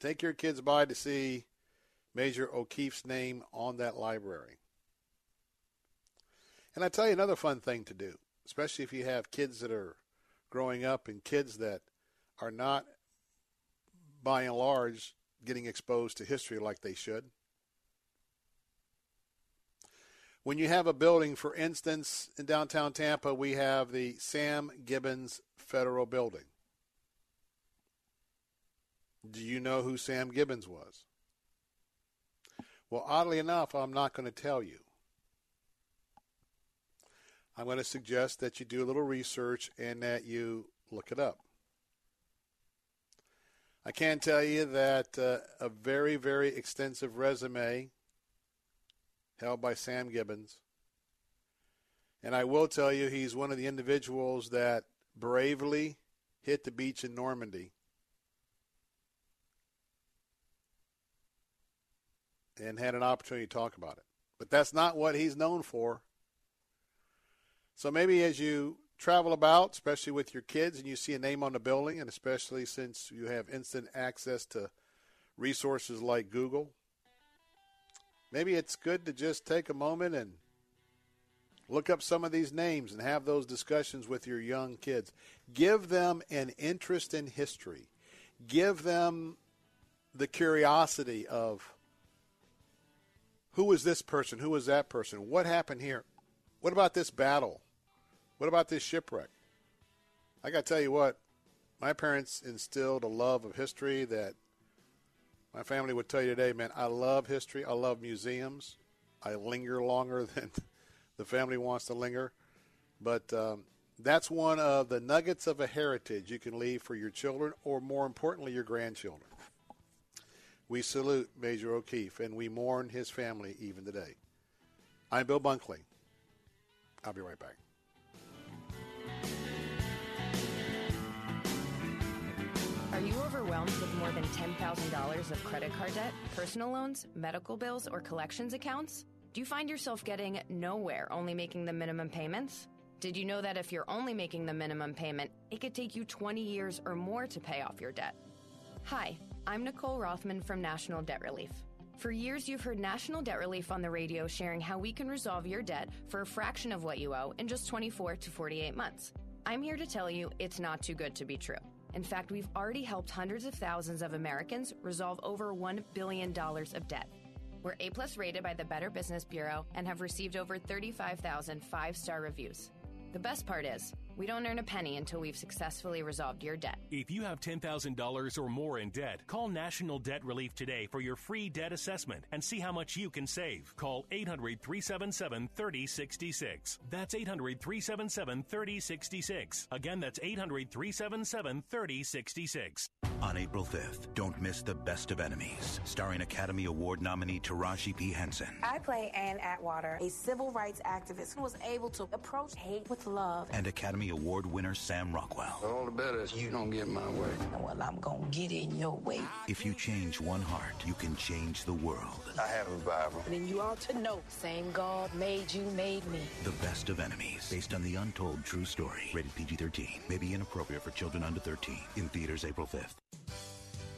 Take your kids by to see Major O'Keeffe's name on that library. And I tell you another fun thing to do, especially if you have kids that are growing up and kids that are not, by and large, getting exposed to history like they should. When you have a building, for instance, in downtown Tampa, we have the Sam Gibbons Federal Building. Do you know who Sam Gibbons was? Well, oddly enough, I'm not going to tell you. I'm going to suggest that you do a little research and that you look it up. I can tell you that uh, a very, very extensive resume held by Sam Gibbons. And I will tell you he's one of the individuals that bravely hit the beach in Normandy and had an opportunity to talk about it. But that's not what he's known for. So maybe as you travel about, especially with your kids, and you see a name on the building, and especially since you have instant access to resources like Google, maybe it's good to just take a moment and look up some of these names and have those discussions with your young kids. Give them an interest in history. Give them the curiosity of who was this person, who was that person, what happened here. What about this battle? What about this shipwreck? I got to tell you what, my parents instilled a love of history that my family would tell you today, man, I love history. I love museums. I linger longer than the family wants to linger. But um, that's one of the nuggets of a heritage you can leave for your children or, more importantly, your grandchildren. We salute Major O'Keeffe, and we mourn his family even today. I'm Bill Bunkley. I'll be right back. Are you overwhelmed with more than ten thousand dollars of credit card debt, personal loans, medical bills, or collections accounts? Do you find yourself getting nowhere, only making the minimum payments? Did you know that if you're only making the minimum payment, it could take you twenty years or more to pay off your debt? Hi, I'm Nicole Rothman from National Debt Relief. For years, you've heard National Debt Relief on the radio sharing how we can resolve your debt for a fraction of what you owe in just twenty-four to forty-eight months. I'm here to tell you it's not too good to be true. In fact, we've already helped hundreds of thousands of Americans resolve over one billion dollars of debt. We're A-plus rated by the Better Business Bureau and have received over thirty-five thousand five-star reviews. The best part is, we don't earn a penny until we've successfully resolved your debt. If you have ten thousand dollars or more in debt, call National Debt Relief today for your free debt assessment and see how much you can save. Call eight hundred, three seven seven, three zero six six. That's eight hundred, three seven seven, three zero six six. Again, that's eight hundred, three seven seven, three zero six six. On April fifth, don't miss The Best of Enemies, starring Academy Award nominee Taraji P. Henson. I play Anne Atwater, a civil rights activist who was able to approach hate with love. And Academy Academy Award winner Sam Rockwell. All the better if you don't get my way. Well, I'm going to get in your way. If you change one heart, you can change the world. I have a Bible. Then you ought to know. Same God made you, made me. The Best of Enemies, based on the untold true story. Rated P G thirteen. May be inappropriate for children under thirteen. In theaters April fifth.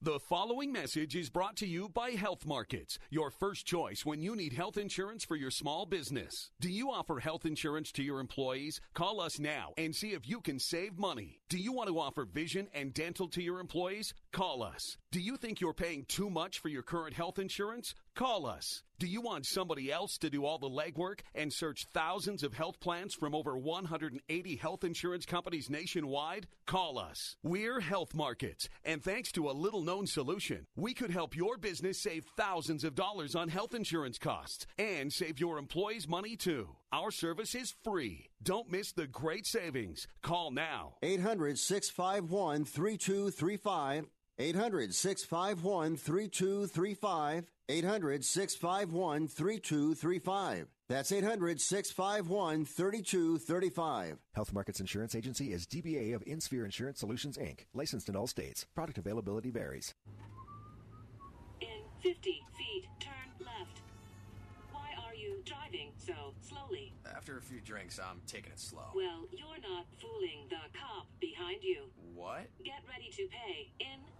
The following message is brought to you by Health Markets, your first choice when you need health insurance for your small business. Do you offer health insurance to your employees? Call us now and see if you can save money. Do you want to offer vision and dental to your employees? Call us. Do you think you're paying too much for your current health insurance? Call us. Do you want somebody else to do all the legwork and search thousands of health plans from over one hundred eighty health insurance companies nationwide? Call us. We're Health Markets, and thanks to a little-known solution, we could help your business save thousands of dollars on health insurance costs and save your employees money, too. Our service is free. Don't miss the great savings. Call now. eight hundred, six five one, three two three five. eight hundred, six five one, three two three five. eight hundred, six five one, three two three five. That's eight hundred, six five one, three two three five. Health Markets Insurance Agency is D B A of InSphere Insurance Solutions, Incorporated. Licensed in all states. Product availability varies. In fifty feet, turn left. Why are you driving so slowly? After a few drinks, I'm taking it slow. Well, you're not fooling the cop behind you. What? Get ready to pay in zero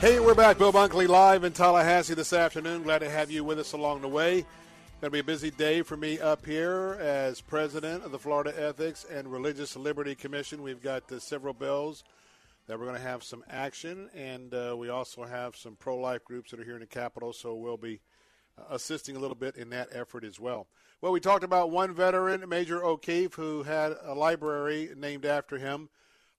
Hey, we're back. Bill Bunkley live in Tallahassee this afternoon. Glad to have you with us along the way. Going to be a busy day for me up here as president of the Florida Ethics and Religious Liberty Commission. We've got uh, several bills that we're going to have some action, and uh, we also have some pro-life groups that are here in the Capitol, so we'll be uh, assisting a little bit in that effort as well. Well, we talked about one veteran, Major O'Keefe, who had a library named after him.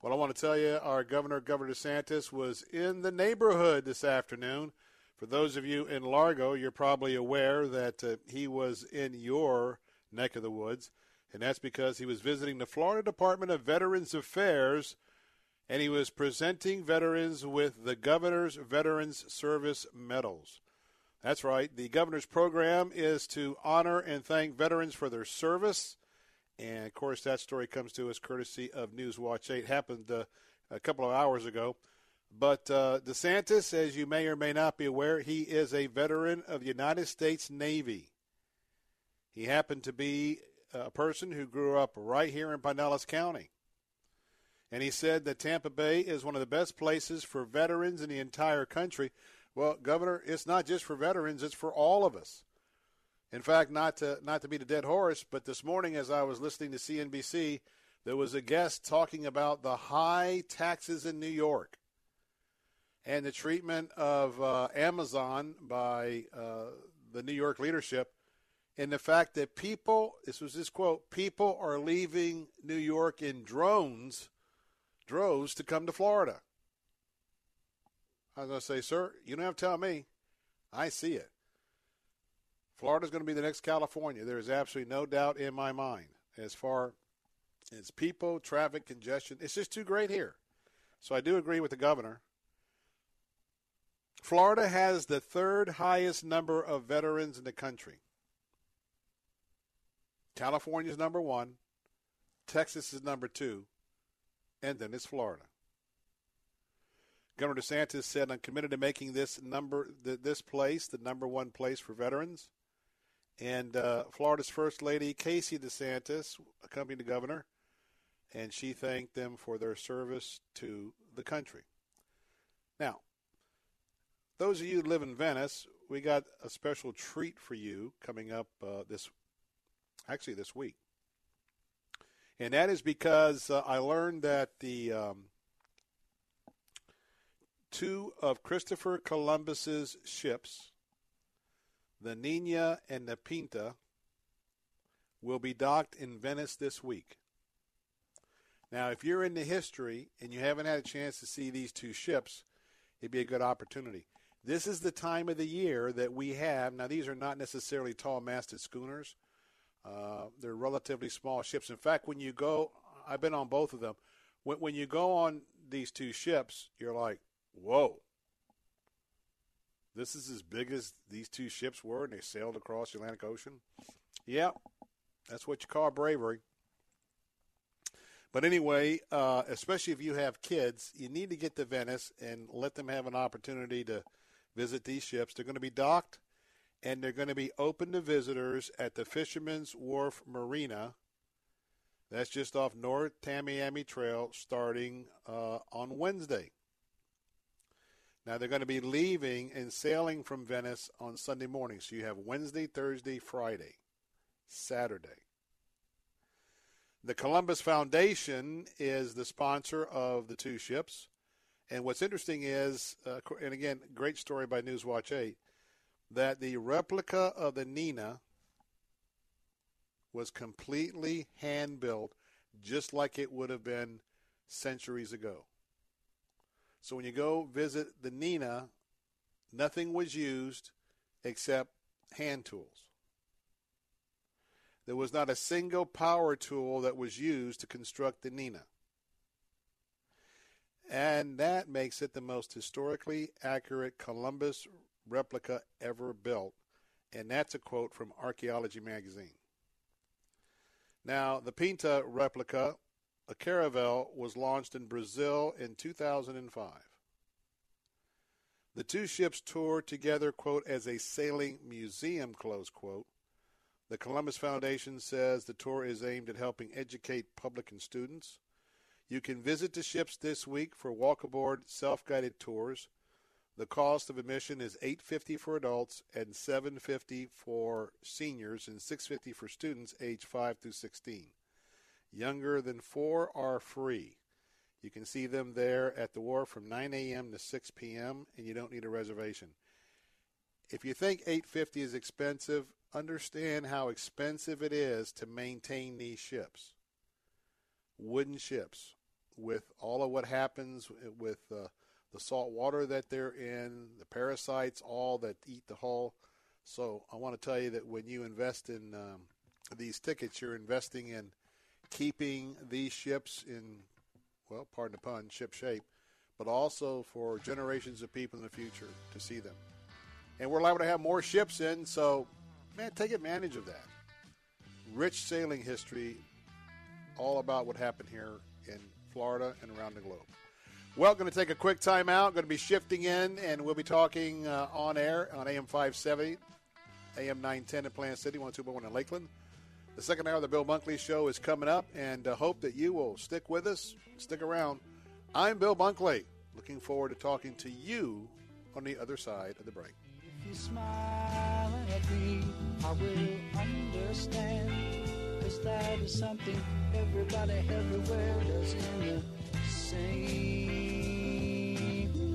Well, I want to tell you, our governor, Governor DeSantis, was in the neighborhood this afternoon. For those of you in Largo, you're probably aware that uh, he was in your neck of the woods, and that's because he was visiting the Florida Department of Veterans Affairs, and he was presenting veterans with the Governor's Veterans Service Medals. That's right. The governor's program is to honor and thank veterans for their service. And, of course, that story comes to us courtesy of Newswatch eight. It happened uh, a couple of hours ago. But uh, DeSantis, as you may or may not be aware, he is a veteran of the United States Navy. He happened to be a person who grew up right here in Pinellas County. And he said that Tampa Bay is one of the best places for veterans in the entire country. Well, Governor, it's not just for veterans. It's for all of us. In fact, not to not to beat a dead horse, but this morning as I was listening to C N B C, there was a guest talking about the high taxes in New York and the treatment of uh, Amazon by uh, the New York leadership, and the fact that people, this was his quote, people are leaving New York in drones, droves to come to Florida. I was going to say, sir, you don't have to tell me. I see it. Florida's going to be the next California. There is absolutely no doubt in my mind as far It's people, traffic, congestion. It's just too great here. So I do agree with the governor. Florida has the third highest number of veterans in the country. California's number one. Texas is number two. And then it's Florida. Governor DeSantis said, I'm committed to making this number, th- this place the number one place for veterans. And uh, Florida's First Lady, Casey DeSantis, accompanied the governor, and she thanked them for their service to the country. Now, those of you who live in Venice, we got a special treat for you coming up uh, this, actually this week. And that is because uh, I learned that the um, two of Christopher Columbus's ships, the Nina and the Pinta, will be docked in Venice this week. Now, if you're into history and you haven't had a chance to see these two ships, it'd be a good opportunity. This is the time of the year that we have. Now, these are not necessarily tall-masted schooners. Uh, they're relatively small ships. In fact, when you go, I've been on both of them. When, when you go on these two ships, you're like, whoa. This is as big as these two ships were, and they sailed across the Atlantic Ocean. Yeah, that's what you call bravery. But anyway, uh, especially if you have kids, you need to get to Venice and let them have an opportunity to visit these ships. They're going to be docked, and they're going to be open to visitors at the Fisherman's Wharf Marina. That's just off North Tamiami Trail starting uh, on Wednesday. Now, they're going to be leaving and sailing from Venice on Sunday morning. So you have Wednesday, Thursday, Friday, Saturday. The Columbus Foundation is the sponsor of the two ships. And what's interesting is, uh, and again, great story by Newswatch eight, that the replica of the Nina was completely hand-built, just like it would have been centuries ago. So when you go visit the Nina, nothing was used except hand tools. There was not a single power tool that was used to construct the Nina. And that makes it the most historically accurate Columbus replica ever built. And that's a quote from Archaeology Magazine. Now, the Pinta replica, a caravel, was launched in Brazil in two thousand five. The two ships toured together, quote, as a sailing museum, close quote. The Columbus Foundation says the tour is aimed at helping educate public and students. You can visit the ships this week for walk-aboard self-guided tours. The cost of admission is eight dollars and fifty cents for adults and seven dollars and fifty cents for seniors and six dollars and fifty cents for students age five through sixteen. Younger than four are free. You can see them there at the wharf from nine a.m. to six p.m., and you don't need a reservation. If you think eight dollars and fifty cents is expensive, understand how expensive it is to maintain these ships. Wooden ships, with all of what happens with uh, the salt water that they're in, the parasites, all that eat the hull. So I want to tell you that when you invest in um, these tickets, you're investing in keeping these ships in, well, pardon the pun, ship shape, but also for generations of people in the future to see them. And we're liable to have more ships in, so, man, take advantage of that. Rich sailing history, all about what happened here in Florida and around the globe. Well, going to take a quick time out, going to be shifting in, and we'll be talking uh, on air on A M five seventy, A M nine ten in Plant City, one two one in Lakeland. The second hour of the Bill Bunkley Show is coming up, and uh, hope that you will stick with us, stick around. I'm Bill Bunkley, looking forward to talking to you on the other side of the break. If you smile at me, I will understand, because that is something everybody everywhere does in the same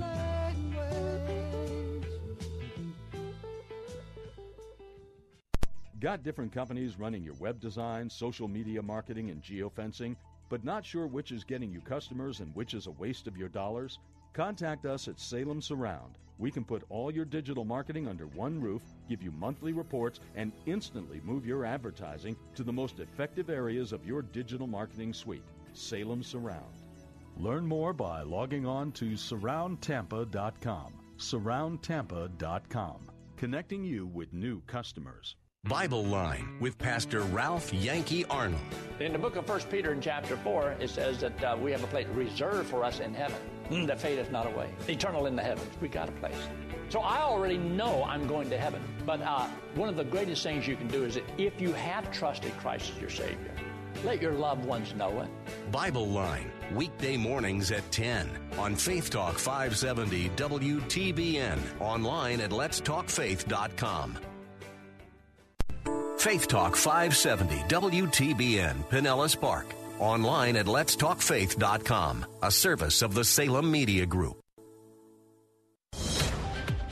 language. Got different companies running your web design, social media marketing, and geofencing, but not sure which is getting you customers and which is a waste of your dollars? Contact us at Salem Surround. We can put all your digital marketing under one roof, give you monthly reports, and instantly move your advertising to the most effective areas of your digital marketing suite, Salem Surround. Learn more by logging on to surround tampa dot com. surround tampa dot com. Connecting you with new customers. Bible Line with Pastor Ralph Yankee Arnold. In the book of First Peter in chapter four, it says that uh, we have a place reserved for us in heaven. Mm, that fadeth not away. Eternal in the heavens. We got a place. So I already know I'm going to heaven. But uh, one of the greatest things you can do is that if you have trusted Christ as your Savior, let your loved ones know it. Bible Line, weekday mornings at ten on Faith Talk five seventy W T B N. Online at lets talk faith dot com. Faith Talk five seventy W T B N, Pinellas Park. Online at lets talk faith dot com, a service of the Salem Media Group.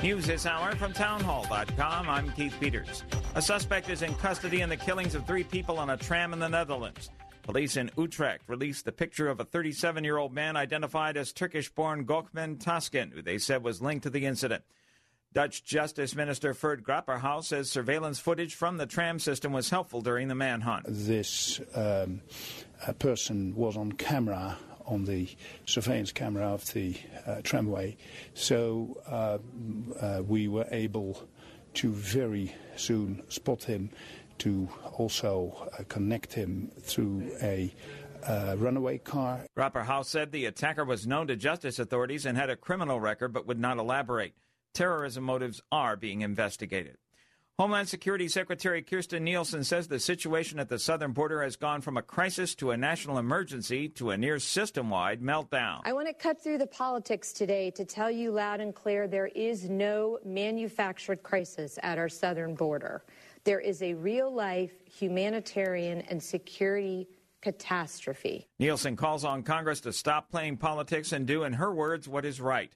News this hour from town hall dot com. I'm Keith Peters. A suspect is in custody in the killings of three people on a tram in the Netherlands. Police in Utrecht released the picture of a thirty-seven-year-old man identified as Turkish-born Gökmen Taskin, who they said was linked to the incident. Dutch Justice Minister Ferd Grapperhaus says surveillance footage from the tram system was helpful during the manhunt. This um, person was on camera, on the surveillance camera of the uh, tramway, so uh, uh, we were able to very soon spot him, to also uh, connect him through a Uh, runaway car. Grapperhaus said the attacker was known to justice authorities and had a criminal record, but would not elaborate. Terrorism motives are being investigated. Homeland Security Secretary Kirstjen Nielsen says the situation at the southern border has gone from a crisis to a national emergency to a near system-wide meltdown. I want to cut through the politics today to tell you loud and clear there is no manufactured crisis at our southern border. There is a real-life humanitarian and security catastrophe. Nielsen calls on Congress to stop playing politics and do, in her words, what is right.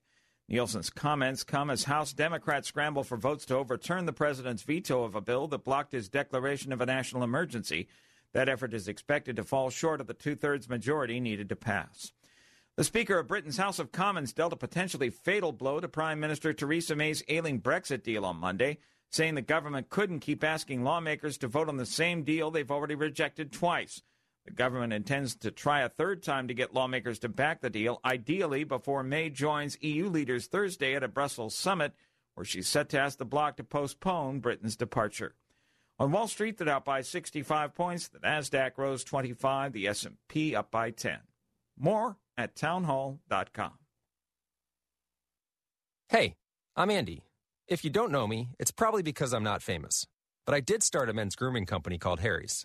Nielsen's comments come as House Democrats scramble for votes to overturn the president's veto of a bill that blocked his declaration of a national emergency. That effort is expected to fall short of the two-thirds majority needed to pass. The Speaker of Britain's House of Commons dealt a potentially fatal blow to Prime Minister Theresa May's ailing Brexit deal on Monday, saying the government couldn't keep asking lawmakers to vote on the same deal they've already rejected twice. The government intends to try a third time to get lawmakers to back the deal, ideally before May joins E U leaders Thursday at a Brussels summit, where she's set to ask the bloc to postpone Britain's departure. On Wall Street, the Dow by sixty-five points, the Nasdaq rose twenty-five, the S and P up by ten. More at town hall dot com. Hey, I'm Andy. If you don't know me, it's probably because I'm not famous. But I did start a men's grooming company called Harry's.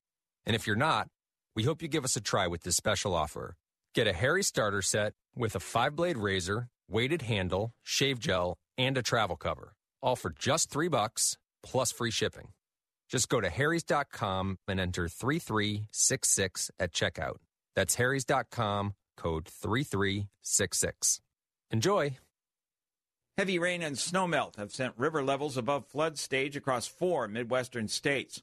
And if you're not, we hope you give us a try with this special offer. Get a Harry starter set with a five-blade razor, weighted handle, shave gel, and a travel cover. All for just three bucks, plus free shipping. Just go to harrys dot com and enter three three six six at checkout. That's harrys dot com, code three three six six. Enjoy! Heavy rain and snowmelt have sent river levels above flood stage across four Midwestern states.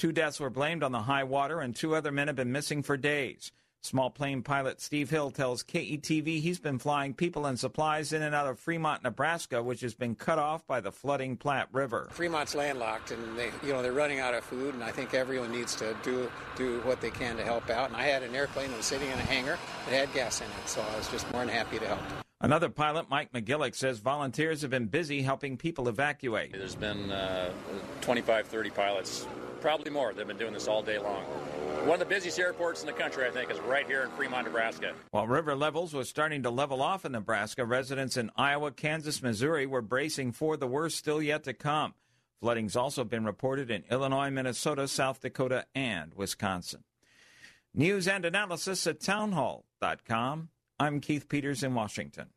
Two deaths were blamed on the high water, and two other men have been missing for days. Small plane pilot Steve Hill tells K E T V he's been flying people and supplies in and out of Fremont, Nebraska, which has been cut off by the flooding Platte River. Fremont's landlocked, and they, you know, they're running out of food, and I think everyone needs to do do what they can to help out. And I had an airplane that was sitting in a hangar that had gas in it, so I was just more than happy to help. Another pilot, Mike McGillick, says volunteers have been busy helping people evacuate. There's been uh, twenty-five, thirty pilots. Probably more. They've been doing this all day long. One of the busiest airports in the country, I think, is right here in Fremont, Nebraska. While river levels were starting to level off in Nebraska, residents in Iowa, Kansas, Missouri were bracing for the worst still yet to come. Flooding's also been reported in Illinois, Minnesota, South Dakota, and Wisconsin. News and analysis at town hall dot com. I'm Keith Peters in Washington.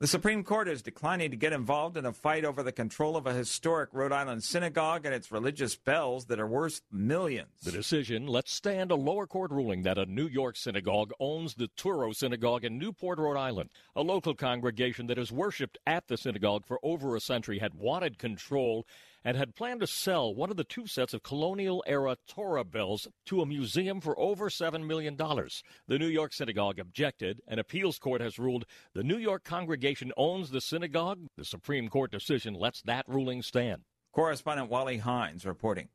The Supreme Court is declining to get involved in a fight over the control of a historic Rhode Island synagogue and its religious bells that are worth millions. The decision lets stand a lower court ruling that a New York synagogue owns the Touro Synagogue in Newport, Rhode Island. A local congregation that has worshipped at the synagogue for over a century had wanted control and had planned to sell one of the two sets of colonial-era Torah bells to a museum for over seven million dollars. The New York synagogue objected. An appeals court has ruled the New York congregation owns the synagogue. The Supreme Court decision lets that ruling stand. Correspondent Wally Hines reporting.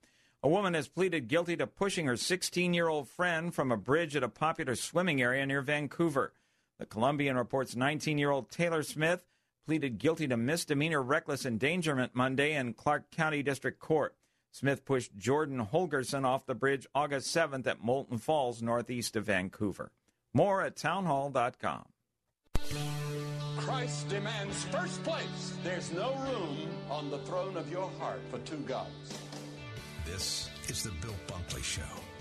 A woman has pleaded guilty to pushing her sixteen-year-old friend from a bridge at a popular swimming area near Vancouver. The Columbian reports nineteen-year-old Taylor Smith pleaded guilty to misdemeanor reckless endangerment Monday in Clark County District Court. Smith pushed Jordan Holgerson off the bridge August seventh at Molten Falls, northeast of Vancouver. More at townhall dot com. Christ demands first place. There's no room on the throne of your heart for two gods. This is the Bill Bunkley Show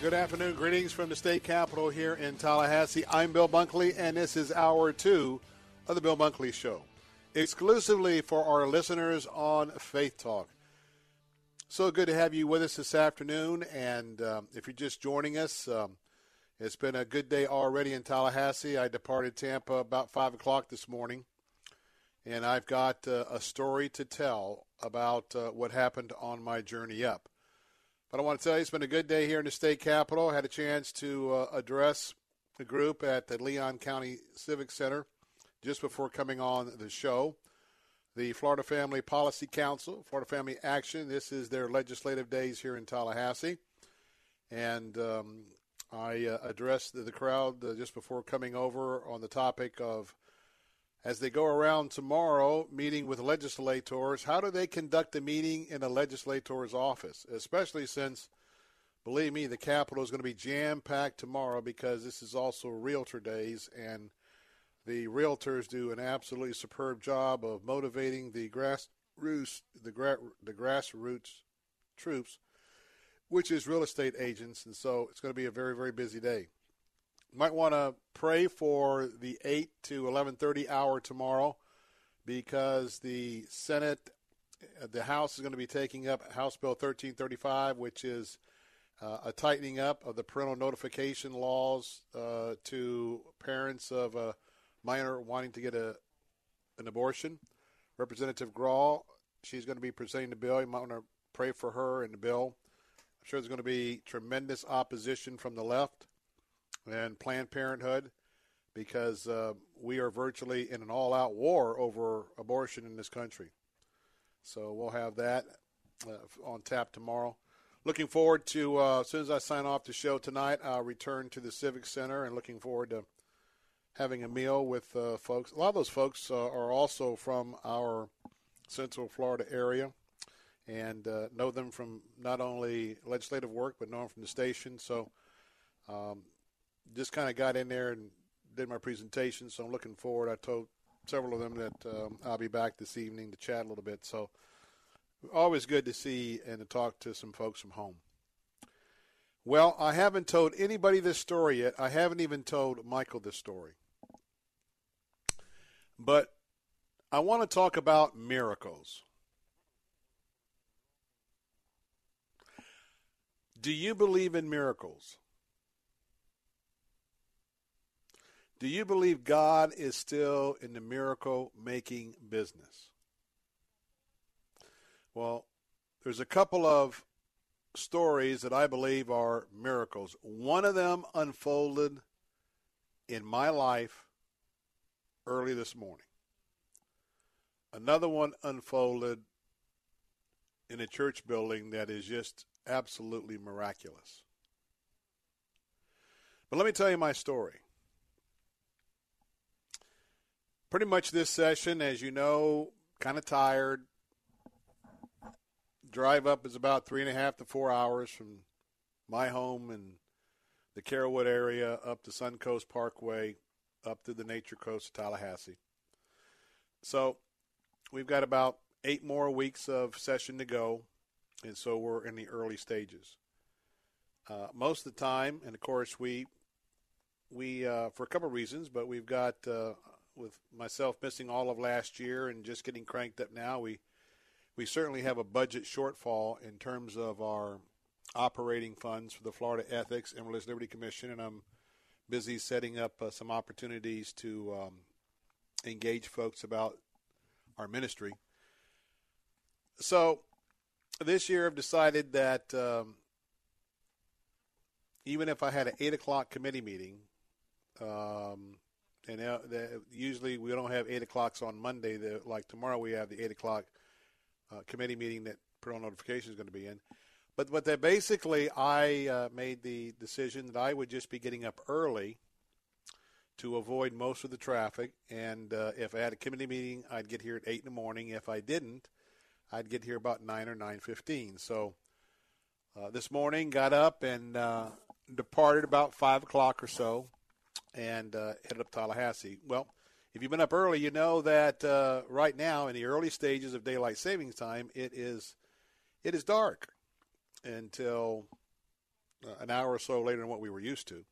Good afternoon. Greetings from the state capitol here in Tallahassee. I'm Bill Bunkley, and this is Hour two of the Bill Bunkley Show, exclusively for our listeners on Faith Talk. So good to have you with us this afternoon, and um, if you're just joining us, um, it's been a good day already in Tallahassee. I departed Tampa about five o'clock this morning, and I've got uh, a story to tell about uh, what happened on my journey up. But I want to tell you, it's been a good day here in the state capitol. I had a chance to uh, address the group at the Leon County Civic Center just before coming on the show. The Florida Family Policy Council, Florida Family Action, this is their legislative days here in Tallahassee. And um, I uh, addressed the, the crowd uh, just before coming over on the topic of, as they go around tomorrow, meeting with legislators, how do they conduct a meeting in a legislator's office? Especially since, believe me, the Capitol is going to be jam-packed tomorrow because this is also Realtor Days, and the realtors do an absolutely superb job of motivating the grassroots, the, gra- the grassroots troops, which is real estate agents, and so it's going to be a very, very busy day. You might want to pray for the eight to eleven thirty hour tomorrow because the Senate, the House is going to be taking up House Bill thirteen thirty-five, which is uh, a tightening up of the parental notification laws uh, to parents of a minor wanting to get a an abortion. Representative Grawl, she's going to be presenting the bill. You might want to pray for her and the bill. I'm sure there's going to be tremendous opposition from the left and Planned Parenthood, because uh, we are virtually in an all-out war over abortion in this country. So we'll have that uh, on tap tomorrow. Looking forward to, uh, as soon as I sign off the show tonight, I'll return to the Civic Center and looking forward to having a meal with uh, folks. A lot of those folks uh, are also from our Central Florida area and uh, know them from not only legislative work, but know them from the station. So um, just kind of got in there and did my presentation, so I'm looking forward. I told several of them that um, I'll be back this evening to chat a little bit. So always good to see and to talk to some folks from home. Well, I haven't told anybody this story yet. I haven't even told Michael this story. But I want to talk about miracles. Do you believe in miracles? Do you believe God is still in the miracle-making business? Well, there's a couple of stories that I believe are miracles. One of them unfolded in my life early this morning. Another one unfolded in a church building that is just absolutely miraculous. But let me tell you my story. Pretty much this session, as you know, kind of tired. Drive up is about three and a half to four hours from my home in the Carrollwood area up to Suncoast Parkway, up to the Nature Coast of Tallahassee. So we've got about eight more weeks of session to go, and so we're in the early stages. Uh, most of the time, and of course we, we uh, for a couple of reasons, but we've got, uh, with myself missing all of last year and just getting cranked up now, we We certainly have a budget shortfall in terms of our operating funds for the Florida Ethics and Religious Liberty Commission, and I'm busy setting up uh, some opportunities to um, engage folks about our ministry. So this year I've decided that um, even if I had an eight o'clock committee meeting, um, and uh, the, usually we don't have eight o'clocks on Monday, the, like tomorrow we have the eight o'clock Uh, committee meeting that Parental Notification is going to be in. But but that basically I uh, made the decision that I would just be getting up early to avoid most of the traffic. And uh, if I had a committee meeting, I'd get here at eight in the morning. If I didn't, I'd get here about nine or nine fifteen. So uh, this morning got up and uh, departed about five o'clock or so and uh, headed up Tallahassee. Well, if you've been up early, you know that uh, right now in the early stages of daylight savings time, it is it is dark until uh, an hour or so later than what we were used to.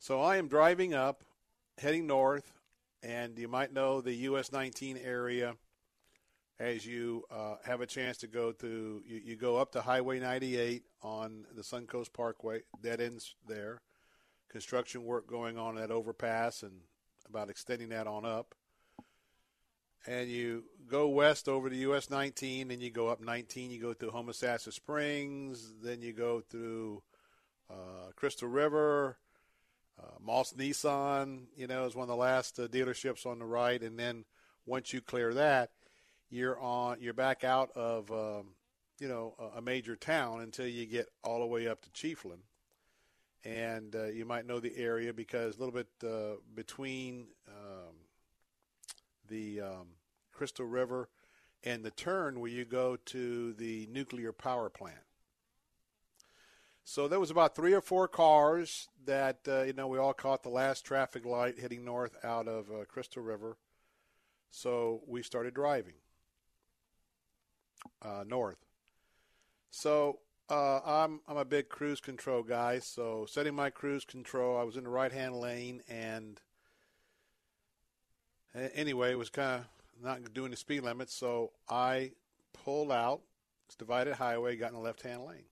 So I am driving up, heading north, and you might know the U S nineteen area as you uh, have a chance to go through. You, you go up to Highway ninety-eight on the Suncoast Parkway, dead ends there. Construction work going on at overpass and about extending that on up. And you go west over to U S nineteen, and you go up nineteen, you go through Homosassa Springs, then you go through uh, Crystal River, uh, Moss Nissan, you know, is one of the last uh, dealerships on the right. And then once you clear that, you're on, you're back out of, um, you know, a, a major town until you get all the way up to Chiefland. And uh, you might know the area because a little bit uh, between um, the um, Crystal River and the turn where you go to the nuclear power plant. So there was about three or four cars that, uh, you know, we all caught the last traffic light heading north out of uh, Crystal River. So we started driving uh, north. So Uh, I'm I'm a big cruise control guy, so setting my cruise control, I was in the right-hand lane, and anyway, it was kind of not doing the speed limit, so I pulled out, it's divided highway, got in the left-hand lane.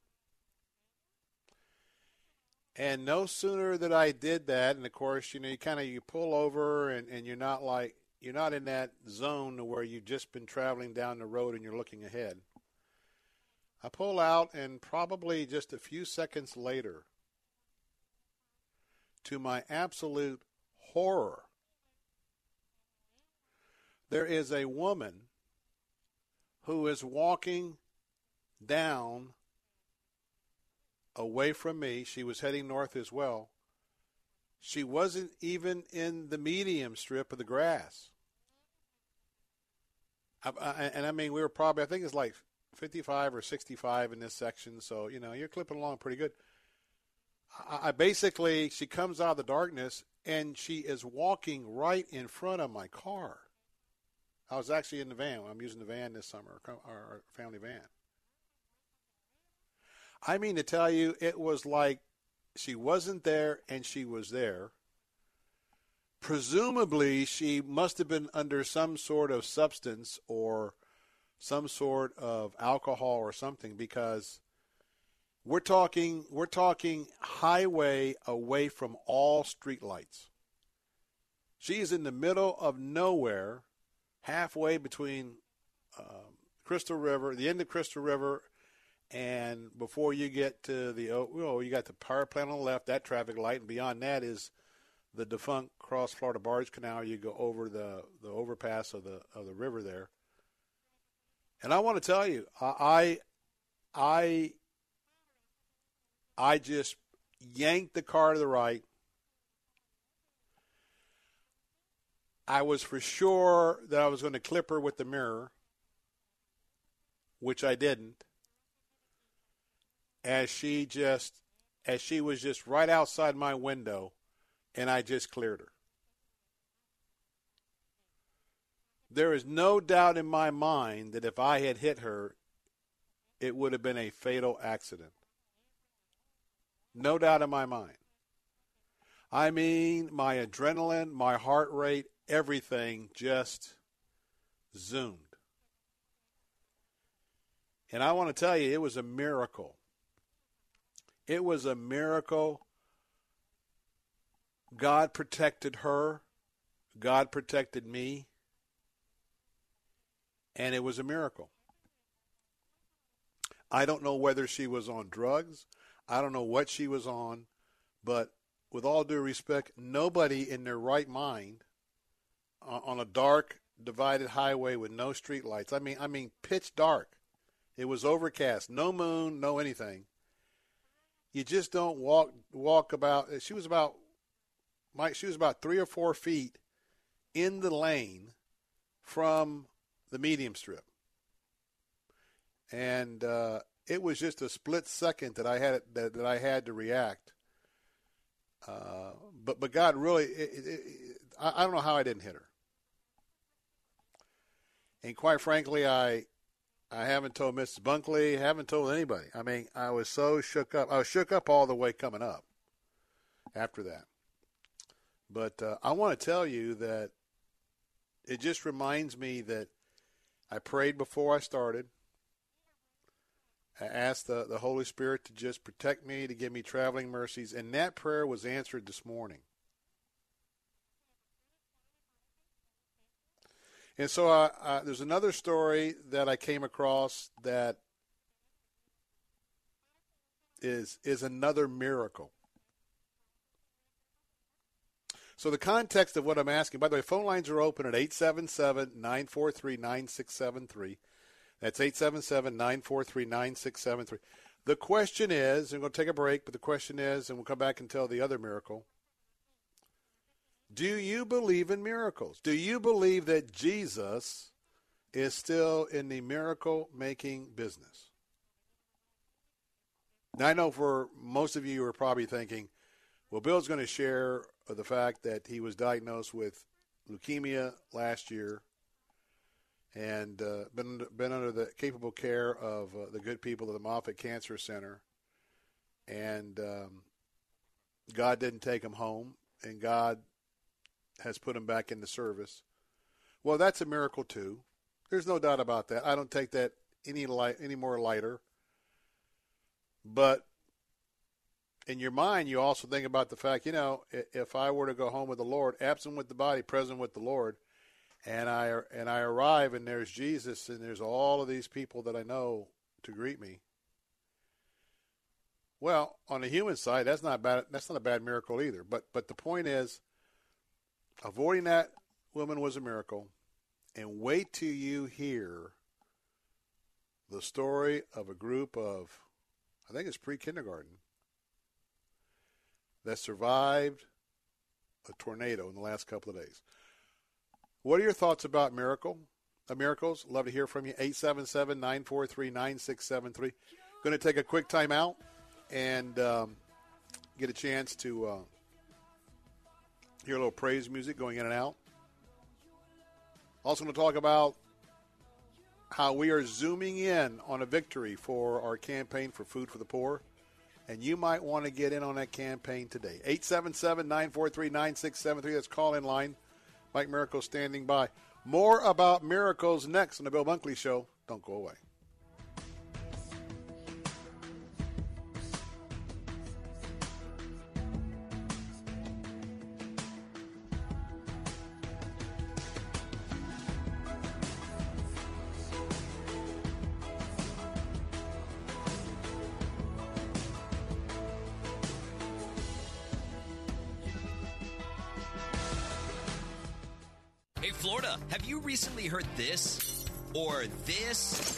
And no sooner that I did that, and of course, you know, you kind of, you pull over, and, and you're not like, you're not in that zone where you've just been traveling down the road and you're looking ahead. I pull out, and probably just a few seconds later, to my absolute horror, there is a woman who is walking down away from me. She was heading north as well. She wasn't even in the median strip of the grass. I, I, and I mean, we were probably, I think it's like fifty-five or sixty-five in this section, so, you know, you're clipping along pretty good. I, I basically, she comes out of the darkness, and she is walking right in front of my car. I was actually in the van. I'm using the van this summer, our family van. I mean to tell you, it was like she wasn't there, and she was there. Presumably, she must have been under some sort of substance or some sort of alcohol or something, because we're talking we're talking highway away from all streetlights. She's in the middle of nowhere, halfway between um, Crystal River, the end of Crystal River, And before you get to the, oh, you got the power plant on the left, that traffic light, and beyond that is the defunct Cross Florida Barge Canal. You go over the, the overpass of the of the river there. And I want to tell you, I, I, I just yanked the car to the right. I was for sure that I was going to clip her with the mirror, which I didn't. As she just, as she was just right outside my window, and I just cleared her. There is no doubt in my mind that if I had hit her, it would have been a fatal accident. No doubt in my mind. I mean, my adrenaline, my heart rate, everything just zoomed. And I want to tell you, it was a miracle. It was a miracle. God protected her. God protected me. And it was a miracle. I don't know whether she was on drugs. I don't know what she was on. But with all due respect, nobody in their right mind uh, on a dark, divided highway with no streetlights. I mean, I mean, pitch dark. It was overcast. No moon, no anything. You just don't walk walk about. She was about, Mike, she was about three or four feet in the lane from the medium strip. And uh, it was just a split second that I had that, that I had to react. Uh, but but God really, it, it, it, I, I don't know how I didn't hit her. And quite frankly, I. I haven't told Missus Bunkley, haven't told anybody. I mean, I was so shook up. I was shook up all the way coming up after that. But uh, I want to tell you that it just reminds me that I prayed before I started. I asked the, the Holy Spirit to just protect me, to give me traveling mercies. And that prayer was answered this morning. And so uh, uh, there's another story that I came across that is is another miracle. So the context of what I'm asking, by the way, phone lines are open at eight seven seven, nine four three, nine six seven three. That's eight seven seven, nine four three, nine six seven three. The question is, and we're going to take a break, but the question is, and we'll come back and tell the other miracle. Do you believe in miracles? Do you believe that Jesus is still in the miracle-making business? Now, I know for most of you, you are probably thinking, well, Bill's going to share the fact that he was diagnosed with leukemia last year and uh, been, been under the capable care of uh, the good people of the Moffitt Cancer Center. And um, God didn't take him home, and God has put him back into service. Well, that's a miracle too. There's no doubt about that. I don't take that any light, any more lighter. But in your mind, you also think about the fact, you know, if I were to go home with the Lord, absent with the body, present with the Lord, and I and I arrive and there's Jesus and there's all of these people that I know to greet me. Well, on the human side, that's not bad. That's not a bad miracle either. But but the point is, avoiding that woman was a miracle, and wait till you hear the story of a group of, I think it's pre-kindergarten, that survived a tornado in the last couple of days. What are your thoughts about miracle, uh, miracles? Love to hear from you. eight seven seven, nine four three, nine six seven three. Going to take a quick time out and um, get a chance to Uh, hear a little praise music going in and out. Also going to talk about how we are zooming in on a victory for our campaign for Food for the Poor. And you might want to get in on that campaign today. eight seven seven, nine four three, nine six seven three. That's call in line. Mike Miracle standing by. More about miracles next on the Bill Bunkley Show. Don't go away. Florida, have you recently heard this or this?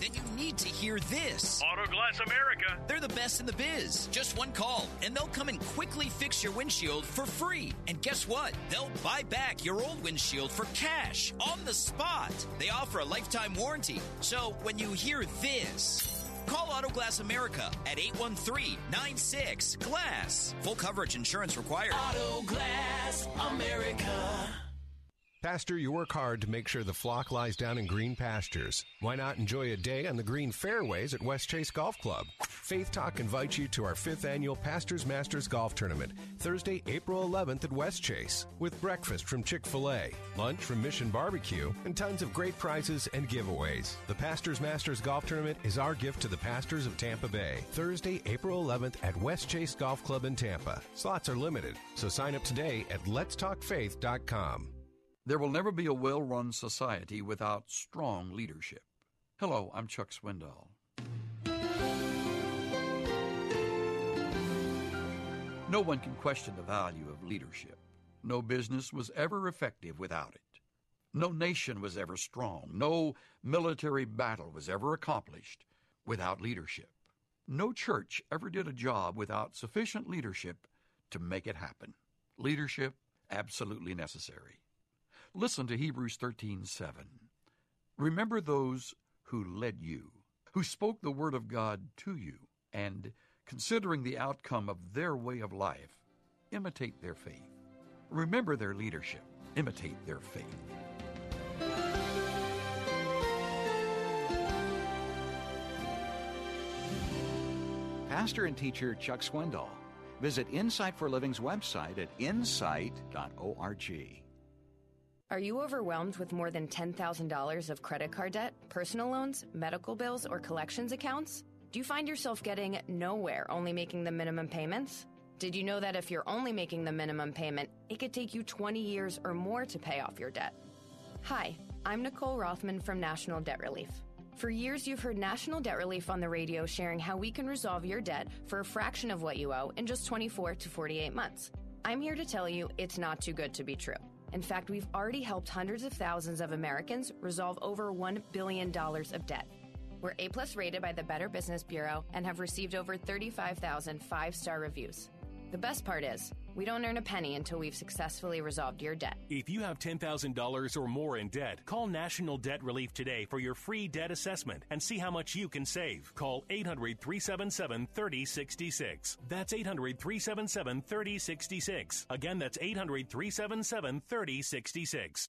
Then you need to hear this. Auto Glass America. They're the best in the biz. Just one call, and they'll come and quickly fix your windshield for free. And guess what? They'll buy back your old windshield for cash on the spot. They offer a lifetime warranty. So when you hear this, call Auto Glass America at eight one three, nine six, GLASS. Full coverage insurance required. Auto Glass America. Pastor, you work hard to make sure the flock lies down in green pastures. Why not enjoy a day on the green fairways at West Chase Golf Club? Faith Talk invites you to our fifth annual Pastors Masters Golf Tournament, Thursday, April eleventh at West Chase, with breakfast from Chick-fil-A, lunch from Mission Barbecue, and tons of great prizes and giveaways. The Pastors Masters Golf Tournament is our gift to the pastors of Tampa Bay, Thursday, April eleventh at West Chase Golf Club in Tampa. Slots are limited, so sign up today at lets talk faith dot com. There will never be a well-run society without strong leadership. Hello, I'm Chuck Swindoll. No one can question the value of leadership. No business was ever effective without it. No nation was ever strong. No military battle was ever accomplished without leadership. No church ever did a job without sufficient leadership to make it happen. Leadership, absolutely necessary. Listen to Hebrews thirteen seven. Remember those who led you, who spoke the word of God to you, and considering the outcome of their way of life, imitate their faith. Remember their leadership. Imitate their faith. Pastor and teacher Chuck Swindoll. Visit Insight for Living's website at insight dot org. Are you overwhelmed with more than ten thousand dollars of credit card debt, personal loans, medical bills, or collections accounts? Do you find yourself getting nowhere, only making the minimum payments? Did you know that if you're only making the minimum payment, it could take you twenty years or more to pay off your debt? Hi, I'm Nicole Rothman from National Debt Relief. For years, you've heard National Debt Relief on the radio sharing how we can resolve your debt for a fraction of what you owe in just twenty-four to forty-eight months. I'm here to tell you it's not too good to be true. In fact, we've already helped hundreds of thousands of Americans resolve over one billion dollars of debt. We're A-plus rated by the Better Business Bureau and have received over thirty-five thousand five-star reviews. The best part is, we don't earn a penny until we've successfully resolved your debt. If you have ten thousand dollars or more in debt, call National Debt Relief today for your free debt assessment and see how much you can save. Call eight hundred, three seven seven, three zero six six. That's eight hundred, three seven seven, three zero six six. Again, that's eight hundred, three seven seven, three zero six six.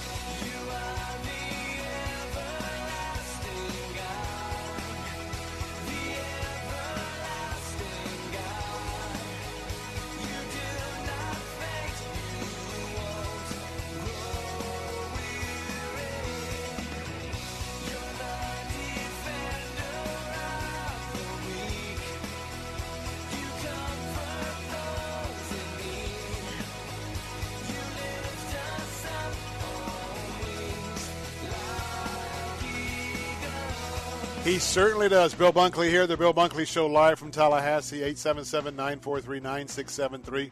He certainly does. Bill Bunkley here, the Bill Bunkley Show live from Tallahassee, eight seven seven, nine four three, nine six seven three.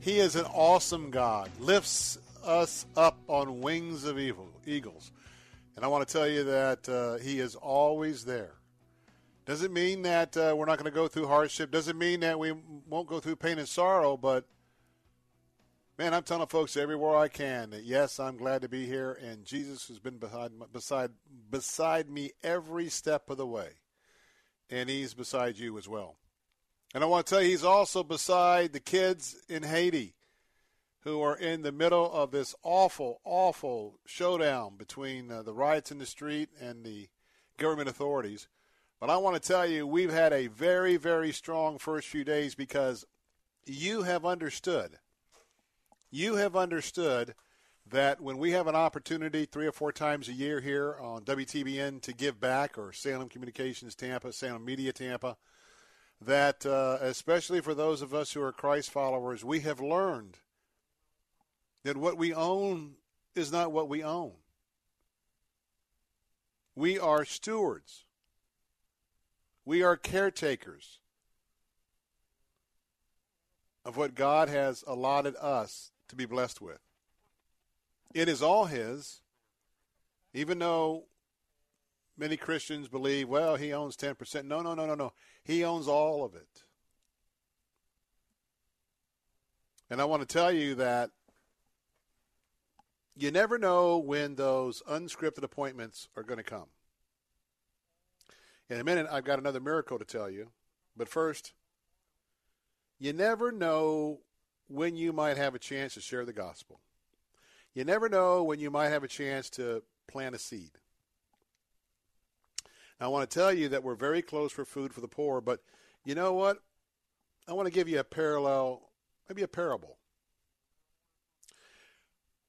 He is an awesome God, lifts us up on wings of evil, eagles. And I want to tell you that uh, he is always there. Doesn't mean that uh, we're not going to go through hardship. Doesn't mean that we won't go through pain and sorrow. But, man, I'm telling folks everywhere I can that, yes, I'm glad to be here, and Jesus has been beside, beside, beside me every step of the way, and he's beside you as well. And I want to tell you, he's also beside the kids in Haiti who are in the middle of this awful, awful showdown between uh, the riots in the street and the government authorities. But I want to tell you, we've had a very, very strong first few days because you have understood. You have understood that when we have an opportunity three or four times a year here on W T B N to give back, or Salem Communications Tampa, Salem Media Tampa, that uh, especially for those of us who are Christ followers, we have learned that what we own is not what we own. We are stewards. We are caretakers of what God has allotted us to be blessed with. It is all His, even though many Christians believe, well, He owns ten percent. No, no, no, no, no. He owns all of it. And I want to tell you that you never know when those unscripted appointments are going to come. In a minute, I've got another miracle to tell you. But first, you never know when you might have a chance to share the gospel. You never know when you might have a chance to plant a seed. Now, I want to tell you that we're very close for food for the poor, but you know what? I want to give you a parallel, maybe a parable.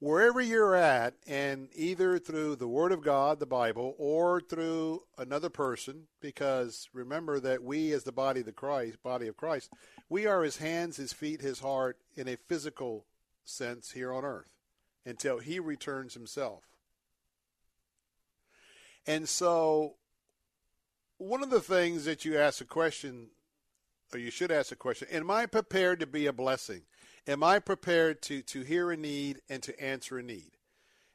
Wherever you're at, and either through the Word of God, the Bible, or through another person, because remember that we as the body of the Christ, body of Christ, we are His hands, His feet, His heart in a physical sense here on earth until He returns Himself. And so one of the things that you ask a question, or you should ask a question, am I prepared to be a blessing? Am I prepared to, to hear a need and to answer a need?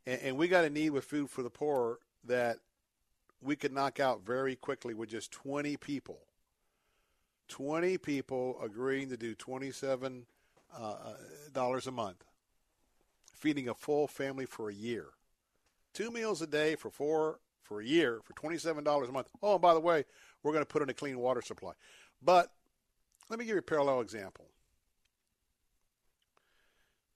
And, and we got a need with Food for the Poor that we could knock out very quickly with just twenty people. twenty people agreeing to do twenty-seven dollars uh, a month, feeding a full family for a year. Two meals a day for four for a year for twenty-seven dollars a month. Oh, and by the way, we're going to put in a clean water supply. But let me give you a parallel example.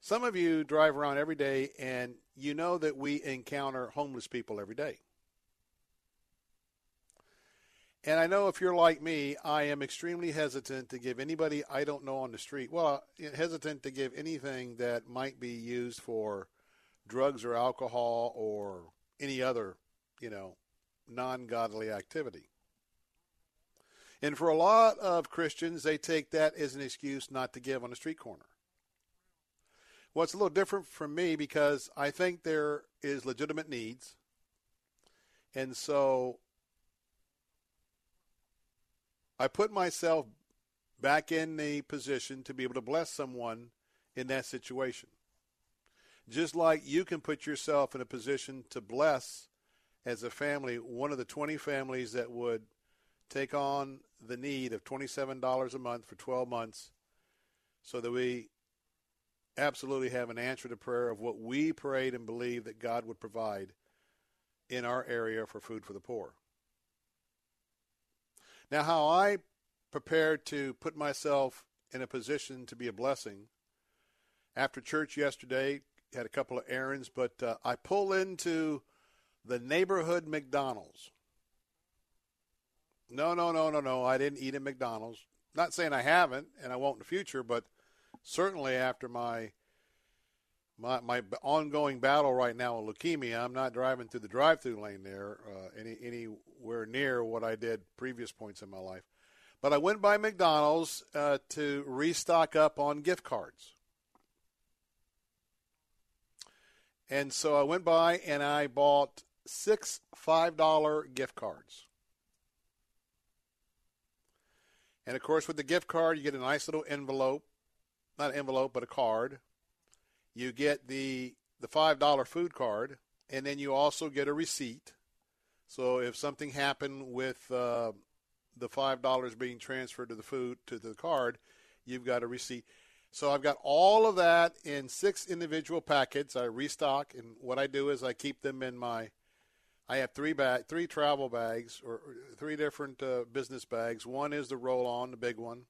Some of you drive around every day, and you know that we encounter homeless people every day. And I know if you're like me, I am extremely hesitant to give anybody I don't know on the street, well, hesitant to give anything that might be used for drugs or alcohol or any other, you know, non-godly activity. And for a lot of Christians, they take that as an excuse not to give on the street corner. Well, it's a little different from me because I think there is legitimate needs. And so I put myself back in the position to be able to bless someone in that situation. Just like you can put yourself in a position to bless as a family, one of the twenty families that would take on the need of twenty-seven dollars a month for twelve months so that we absolutely have an answer to prayer of what we prayed and believed that God would provide in our area for food for the poor. Now, how I prepared to put myself in a position to be a blessing, after church yesterday, had a couple of errands, but uh, I pull into the neighborhood McDonald's. No, no, no, no, no, I didn't eat at McDonald's. Not saying I haven't, and I won't in the future, but certainly after my, my my ongoing battle right now with leukemia, I'm not driving through the drive-through lane there uh, any anywhere near what I did previous points in my life. But I went by McDonald's uh, to restock up on gift cards. And so I went by and I bought six five dollar gift cards. And, of course, with the gift card, you get a nice little envelope. Not an envelope, but a card. You get the the five dollar food card, and then you also get a receipt. So if something happened with uh, the five dollars being transferred to the food, to the card, you've got a receipt. So I've got all of that in six individual packets. I restock, and what I do is I keep them in my, I have three bag, three travel bags, or three different uh, business bags. One is the roll-on, the big one.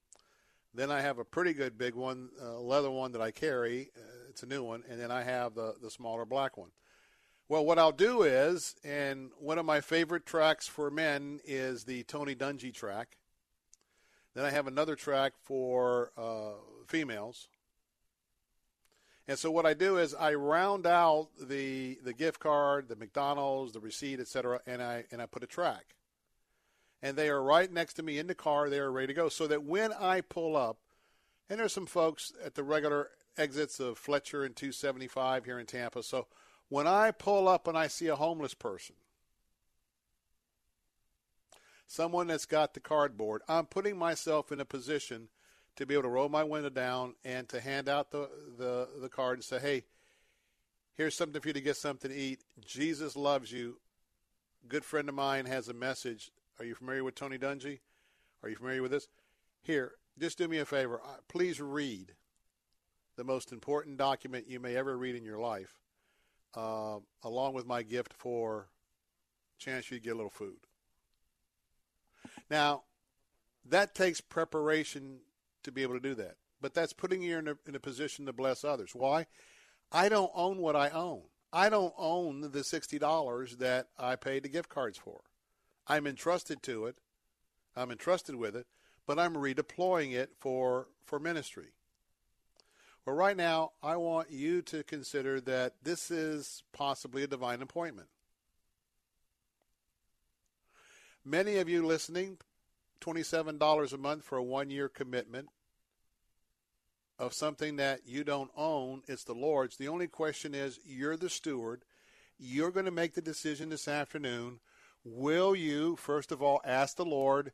Then I have a pretty good big one, uh, leather one that I carry. Uh, it's a new one. And then I have the, the smaller black one. Well, what I'll do is, and one of my favorite tracks for men is the Tony Dungy track. Then I have another track for uh, females. And so what I do is I round out the the gift card, the McDonald's, the receipt, et cetera, and I and I put a track. And they are right next to me in the car. They are ready to go so that when I pull up, and there's some folks at the regular exits of Fletcher and two seventy-five here in Tampa. So when I pull up and I see a homeless person, someone that's got the cardboard, I'm putting myself in a position to be able to roll my window down and to hand out the, the, the card and say, hey, here's something for you to get something to eat. Jesus loves you. Good friend of mine has a message. Are you familiar with Tony Dungy? Are you familiar with this? Here, just do me a favor. Please read the most important document you may ever read in your life, uh, along with my gift for a chance you get a little food. Now, that takes preparation to be able to do that. But that's putting you in a, in a position to bless others. Why? I don't own what I own. I don't own the sixty dollars that I paid the gift cards for. I'm entrusted to it. I'm entrusted with it, but I'm redeploying it for, for ministry. Well, right now, I want you to consider that this is possibly a divine appointment. Many of you listening, twenty-seven dollars a month for a one-year commitment of something that you don't own. It's the Lord's. The only question is, you're the steward. You're going to make the decision this afternoon. Will you, first of all, ask the Lord,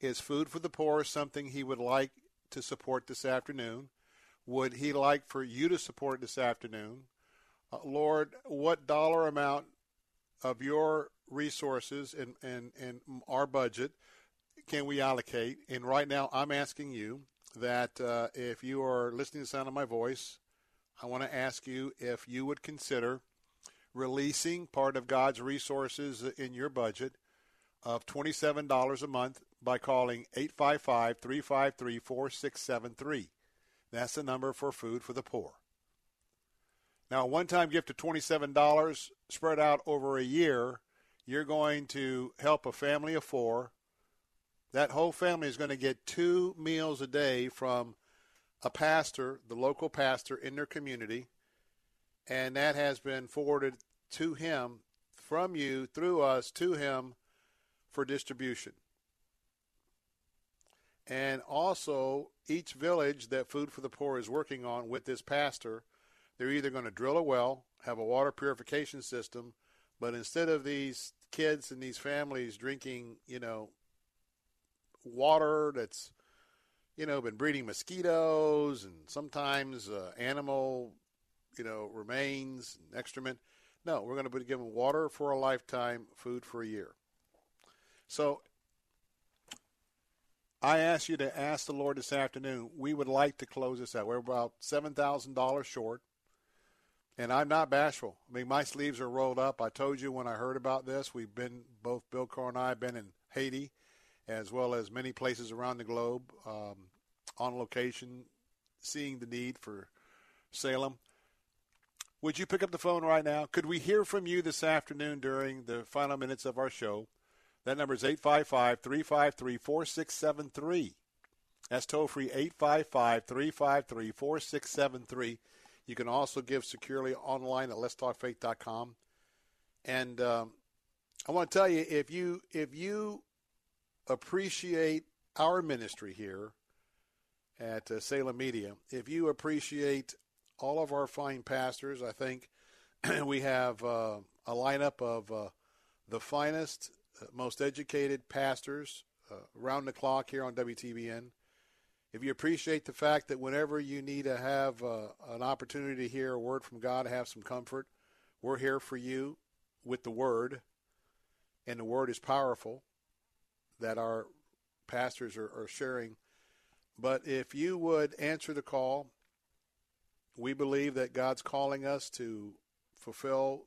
is food for the poor something he would like to support this afternoon? Would he like for you to support this afternoon? Uh, Lord, what dollar amount of your resources and, and, and our budget can we allocate? And right now I'm asking you that uh, if you are listening to the sound of my voice, I want to ask you if you would consider releasing part of God's resources in your budget of twenty-seven dollars a month by calling eight five five, three five three, four six seven three. That's the number for Food for the Poor. Now, a one-time gift of twenty-seven dollars spread out over a year, you're going to help a family of four. That whole family is going to get two meals a day from a pastor, the local pastor in their community, and that has been forwarded to him from you, through us, to him for distribution. And also, each village that Food for the Poor is working on with this pastor, they're either going to drill a well, have a water purification system, but instead of these kids and these families drinking, you know, water that's, you know, been breeding mosquitoes and sometimes uh, animal, you know, remains and excrement. No, we're going to be given water for a lifetime, food for a year. So I ask you to ask the Lord this afternoon. We would like to close this out. We're about seven thousand dollars short, and I'm not bashful. I mean, my sleeves are rolled up. I told you when I heard about this, we've been, both Bill Carr and I have been in Haiti, as well as many places around the globe, um, on location, seeing the need for Salem. Would you pick up the phone right now? Could we hear from you this afternoon during the final minutes of our show? That number is eight five five, three five three, four six seven three. That's toll-free, eight five five, three five three, four six seven three. You can also give securely online at lets talk faith dot com. And um, I want to tell you, if you if you appreciate our ministry here at uh, Salem Media, if you appreciate all of our fine pastors, I think we have uh, a lineup of uh, the finest, uh, most educated pastors uh, around the clock here on W T B N. If you appreciate the fact that whenever you need to have uh, an opportunity to hear a word from God, have some comfort, we're here for you with the Word, and the Word is powerful that our pastors are, are sharing. But if you would answer the call, we believe that God's calling us to fulfill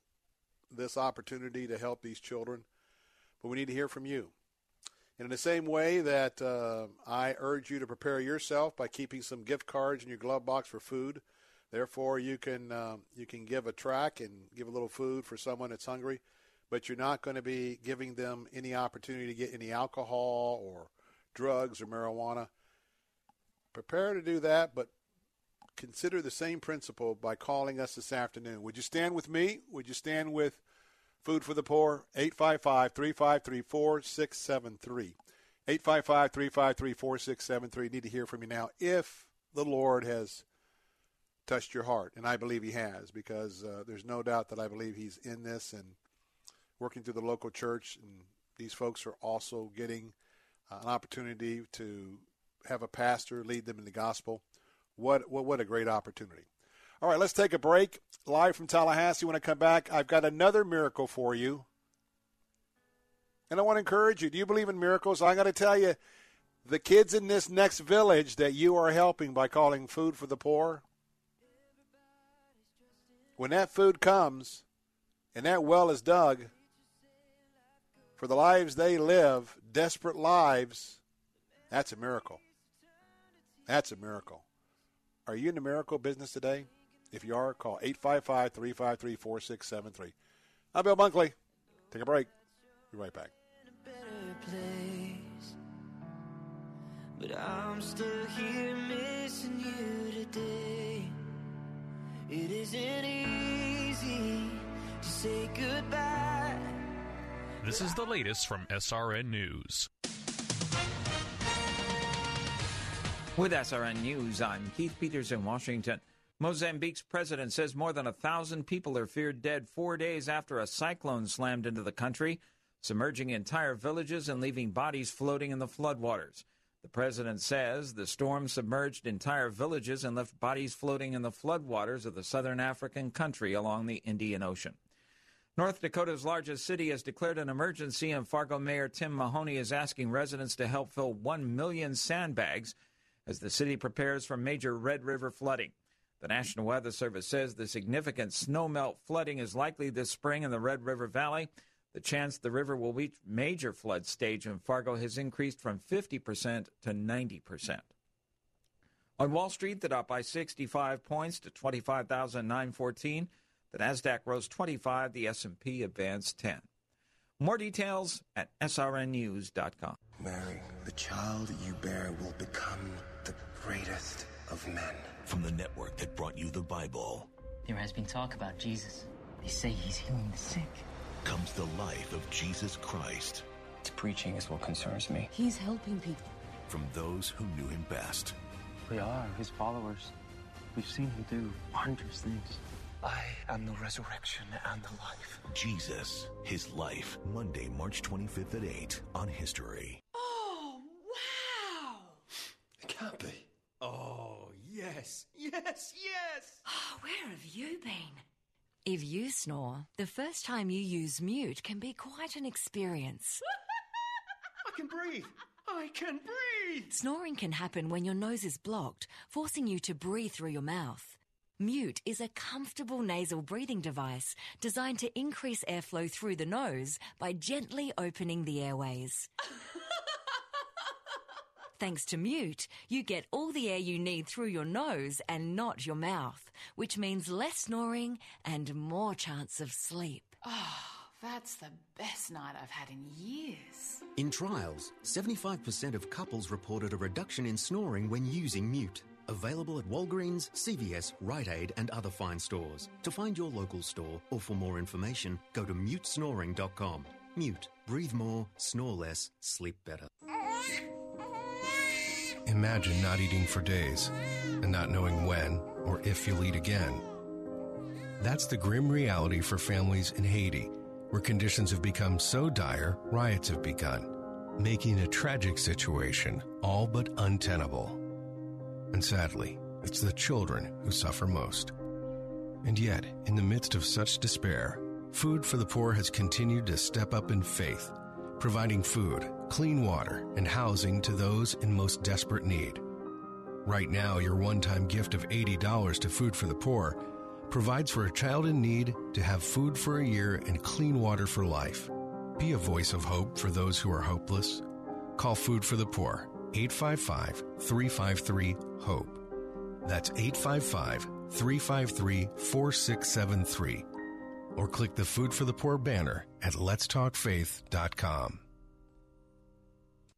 this opportunity to help these children, but we need to hear from you. And in the same way that uh, I urge you to prepare yourself by keeping some gift cards in your glove box for food, therefore you can um, you can give a track and give a little food for someone that's hungry, but you're not going to be giving them any opportunity to get any alcohol or drugs or marijuana. Prepare to do that, but consider the same principle by calling us this afternoon. Would you stand with me? Would you stand with Food for the Poor? eight five five, three five three, four six seven three. eight five five, three five three, four six seven three. Need to hear from you now if the Lord has touched your heart. And I believe he has, because uh, there's no doubt that I believe he's in this and working through the local church. And these folks are also getting uh, an opportunity to have a pastor lead them in the gospel. What, what, what a great opportunity. All right, let's take a break. Live from Tallahassee. When I come back, I've got another miracle for you. And I want to encourage you. Do you believe in miracles? I'm going to tell you, the kids in this next village that you are helping by calling Food for the Poor, when that food comes and that well is dug, for the lives they live, desperate lives, that's a miracle. That's a miracle. Are you in the miracle business today? If you are, call eight five five, three five three, four six seven three. I'm Bill Bunkley. Take a break. Be right back. In a better place, but I'm still here missing you today. It isn't easy to say goodbye. This is the latest from S R N News. With S R N News, I'm Keith Peters in Washington. Mozambique's president says more than a thousand people are feared dead four days after a cyclone slammed into the country, submerging entire villages and leaving bodies floating in the floodwaters. The president says the storm submerged entire villages and left bodies floating in the floodwaters of the southern African country along the Indian Ocean. North Dakota's largest city has declared an emergency, and Fargo Mayor Tim Mahoney is asking residents to help fill one million sandbags as the city prepares for major Red River flooding. The National Weather Service says the significant snowmelt flooding is likely this spring in the Red River Valley. The chance the river will reach major flood stage in Fargo has increased from fifty percent to ninety percent. On Wall Street, the Dow by sixty-five points to twenty-five thousand nine hundred fourteen. The Nasdaq rose twenty-five. The S and P advanced ten. More details at S R N news dot com. Mary, the child you bear will become the greatest of men. From the network that brought you the Bible. There has been talk about Jesus. They say he's healing the sick. Comes the life of Jesus Christ. It's preaching is what concerns me. He's helping people. From those who knew him best. We are his followers. We've seen him do wondrous things. I am the resurrection and the life. Jesus, his life. Monday, March twenty-fifth at eight on History. Oh, wow. It can't be. Oh, yes, yes, yes. Oh, where have you been? If you snore, the first time you use Mute can be quite an experience. I can breathe. I can breathe. Snoring can happen when your nose is blocked, forcing you to breathe through your mouth. Mute is a comfortable nasal breathing device designed to increase airflow through the nose by gently opening the airways. Thanks to Mute, you get all the air you need through your nose and not your mouth, which means less snoring and more chance of sleep. Oh, that's the best night I've had in years. In trials, seventy-five percent of couples reported a reduction in snoring when using Mute. Available at Walgreens, C V S, Rite Aid and other fine stores. To find your local store or for more information, go to mute snoring dot com. Mute. Breathe more, snore less, sleep better. Imagine not eating for days and not knowing when or if you'll eat again. That's the grim reality for families in Haiti, where conditions have become so dire, riots have begun, making a tragic situation all but untenable. And sadly, it's the children who suffer most. And yet, in the midst of such despair, Food for the Poor has continued to step up in faith, providing food, clean water, and housing to those in most desperate need. Right now, your one-time gift of eighty dollars to Food for the Poor provides for a child in need to have food for a year and clean water for life. Be a voice of hope for those who are hopeless. Call Food for the Poor, eight five five, three five three, HOPE. That's eight five five, three five three, four six seven three. Or click the Food for the Poor banner at lets talk faith dot com.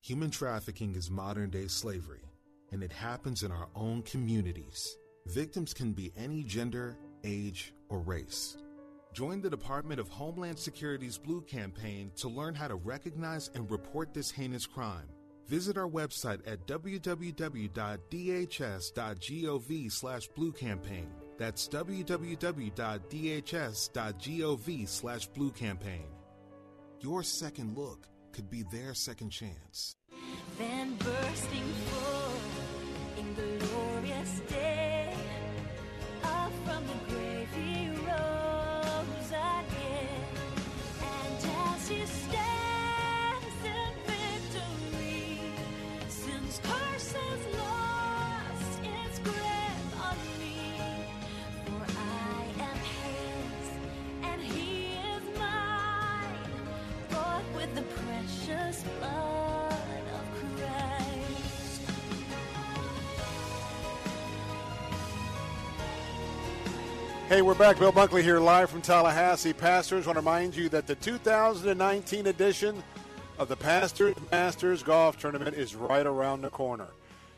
Human trafficking is modern-day slavery, and it happens in our own communities. Victims can be any gender, age, or race. Join the Department of Homeland Security's Blue Campaign to learn how to recognize and report this heinous crime. Visit our website at w w w dot d h s dot gov slash blue campaign. That's w w w dot d h s dot gov slash blue campaign. Your second look could be their second chance. Then bursting forth in the glorious day, up from the grave he rose again. And as he stands in victory, sin's curse has lost its grip on me. For I am his, and he is mine, bought with the precious blood of Christ. Hey, we're back. Bill Bunkley here live from Tallahassee. Pastors, want to remind you that the two thousand nineteen edition of the Pastors Masters Golf Tournament is right around the corner.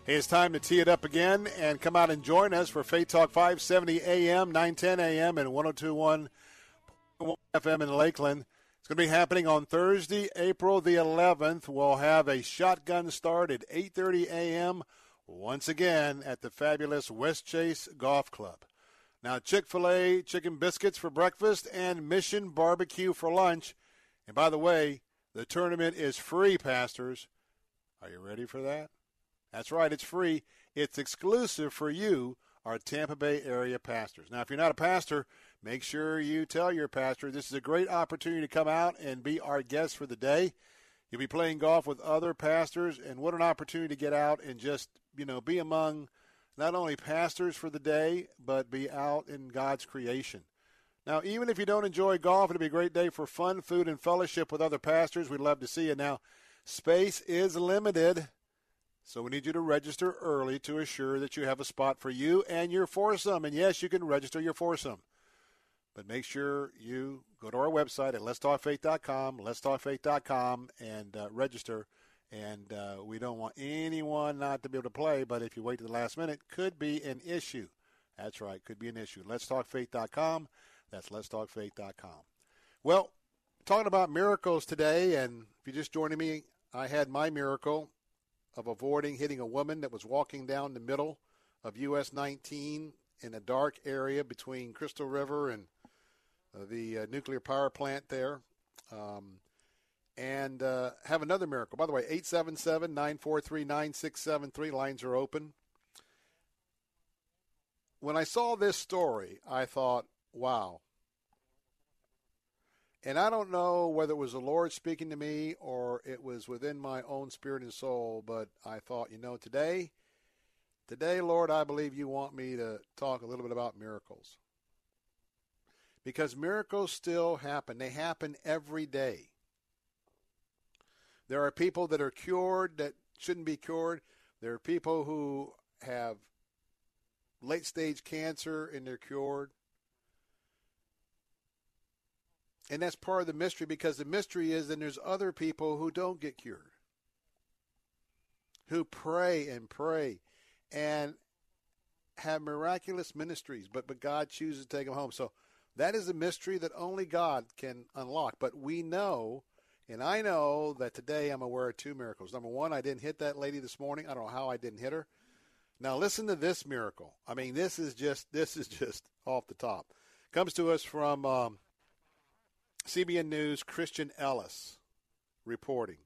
Hey, it's time to tee it up again and come out and join us for Faith Talk five seventy A M, nine ten A M, and one oh two point one F M in Lakeland. It's going to be happening on Thursday, April the eleventh. We'll have a shotgun start at eight thirty A M once again at the fabulous West Chase Golf Club. Now, Chick-fil-A chicken biscuits for breakfast and Mission Barbecue for lunch. And by the way, the tournament is free, pastors. Are you ready for that? That's right, it's free. It's exclusive for you, our Tampa Bay area pastors. Now, if you're not a pastor, make sure you tell your pastor this is a great opportunity to come out and be our guest for the day. You'll be playing golf with other pastors, and what an opportunity to get out and just, you know, be among not only pastors for the day, but be out in God's creation. Now, even if you don't enjoy golf, it'll be a great day for fun, food, and fellowship with other pastors. We'd love to see you. Now, space is limited, so we need you to register early to assure that you have a spot for you and your foursome. And, yes, you can register your foursome. But make sure you go to our website at lets talk faith dot com, lets talk faith dot com, and uh, register. And uh, we don't want anyone not to be able to play, but if you wait to the last minute, could be an issue. That's right, could be an issue. lets talk faith dot com, that's lets talk faith dot com. Well, talking about miracles today, and if you're just joining me, I had my miracle of avoiding hitting a woman that was walking down the middle of U S nineteen in a dark area between Crystal River and the uh, nuclear power plant there, um, and uh, have another miracle. By the way, eight seven seven, nine four three, nine six seven three, lines are open. When I saw this story, I thought, wow. And I don't know whether it was the Lord speaking to me or it was within my own spirit and soul, but I thought, you know, today, today, Lord, I believe you want me to talk a little bit about miracles. Because miracles still happen. They happen every day. There are people that are cured that shouldn't be cured. There are people who have late-stage cancer and they're cured. And that's part of the mystery, because the mystery is then there's other people who don't get cured, who pray and pray and have miraculous ministries, but, but God chooses to take them home. So that is a mystery that only God can unlock. But we know, and I know, that today I'm aware of two miracles. Number one, I didn't hit that lady this morning. I don't know how I didn't hit her. Now listen to this miracle. I mean, this is just this is just off the top. Comes to us from um, C B N News, Christian Ellis reporting.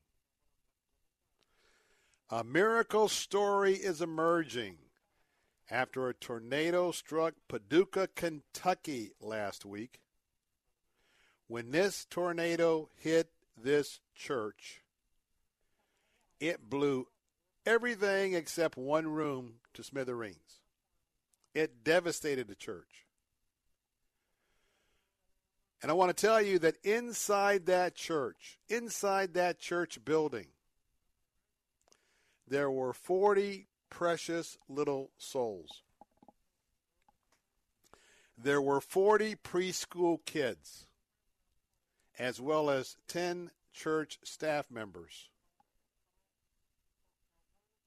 A miracle story is emerging after a tornado struck Paducah, Kentucky last week. When this tornado hit this church, It blew everything except one room to smithereens. It devastated the church. And I want to tell you that inside that church, inside that church building, there were forty precious little souls. There were forty preschool kids, as well as ten church staff members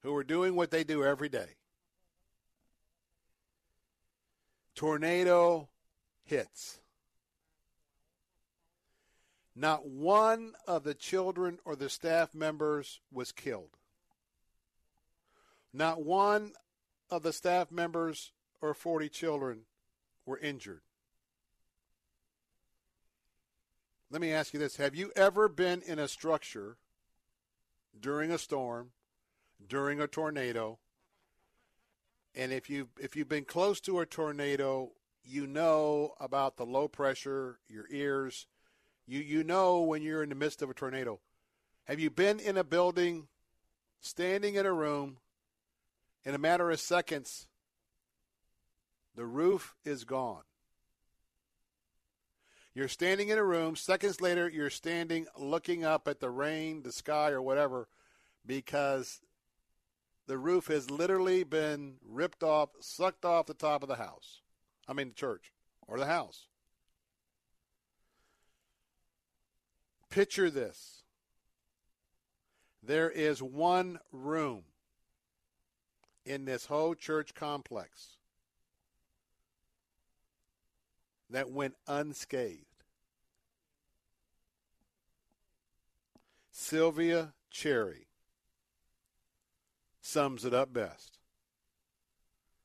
who were doing what they do every day. Tornado hits. Not one of the children or the staff members was killed. Not one of the staff members or forty children were injured. Let me ask you this. Have you ever been in a structure during a storm, during a tornado? And if you if you've been close to a tornado, you know about the low pressure, your ears. You you know when you're in the midst of a tornado. Have you been in a building, standing in a room, in a matter of seconds, the roof is gone? You're standing in a room. Seconds later, you're standing looking up at the rain, the sky, or whatever, because the roof has literally been ripped off, sucked off the top of the house. I mean, the church or the house. Picture this. There is one room in this whole church complex that went unscathed. Sylvia Cherry sums it up best.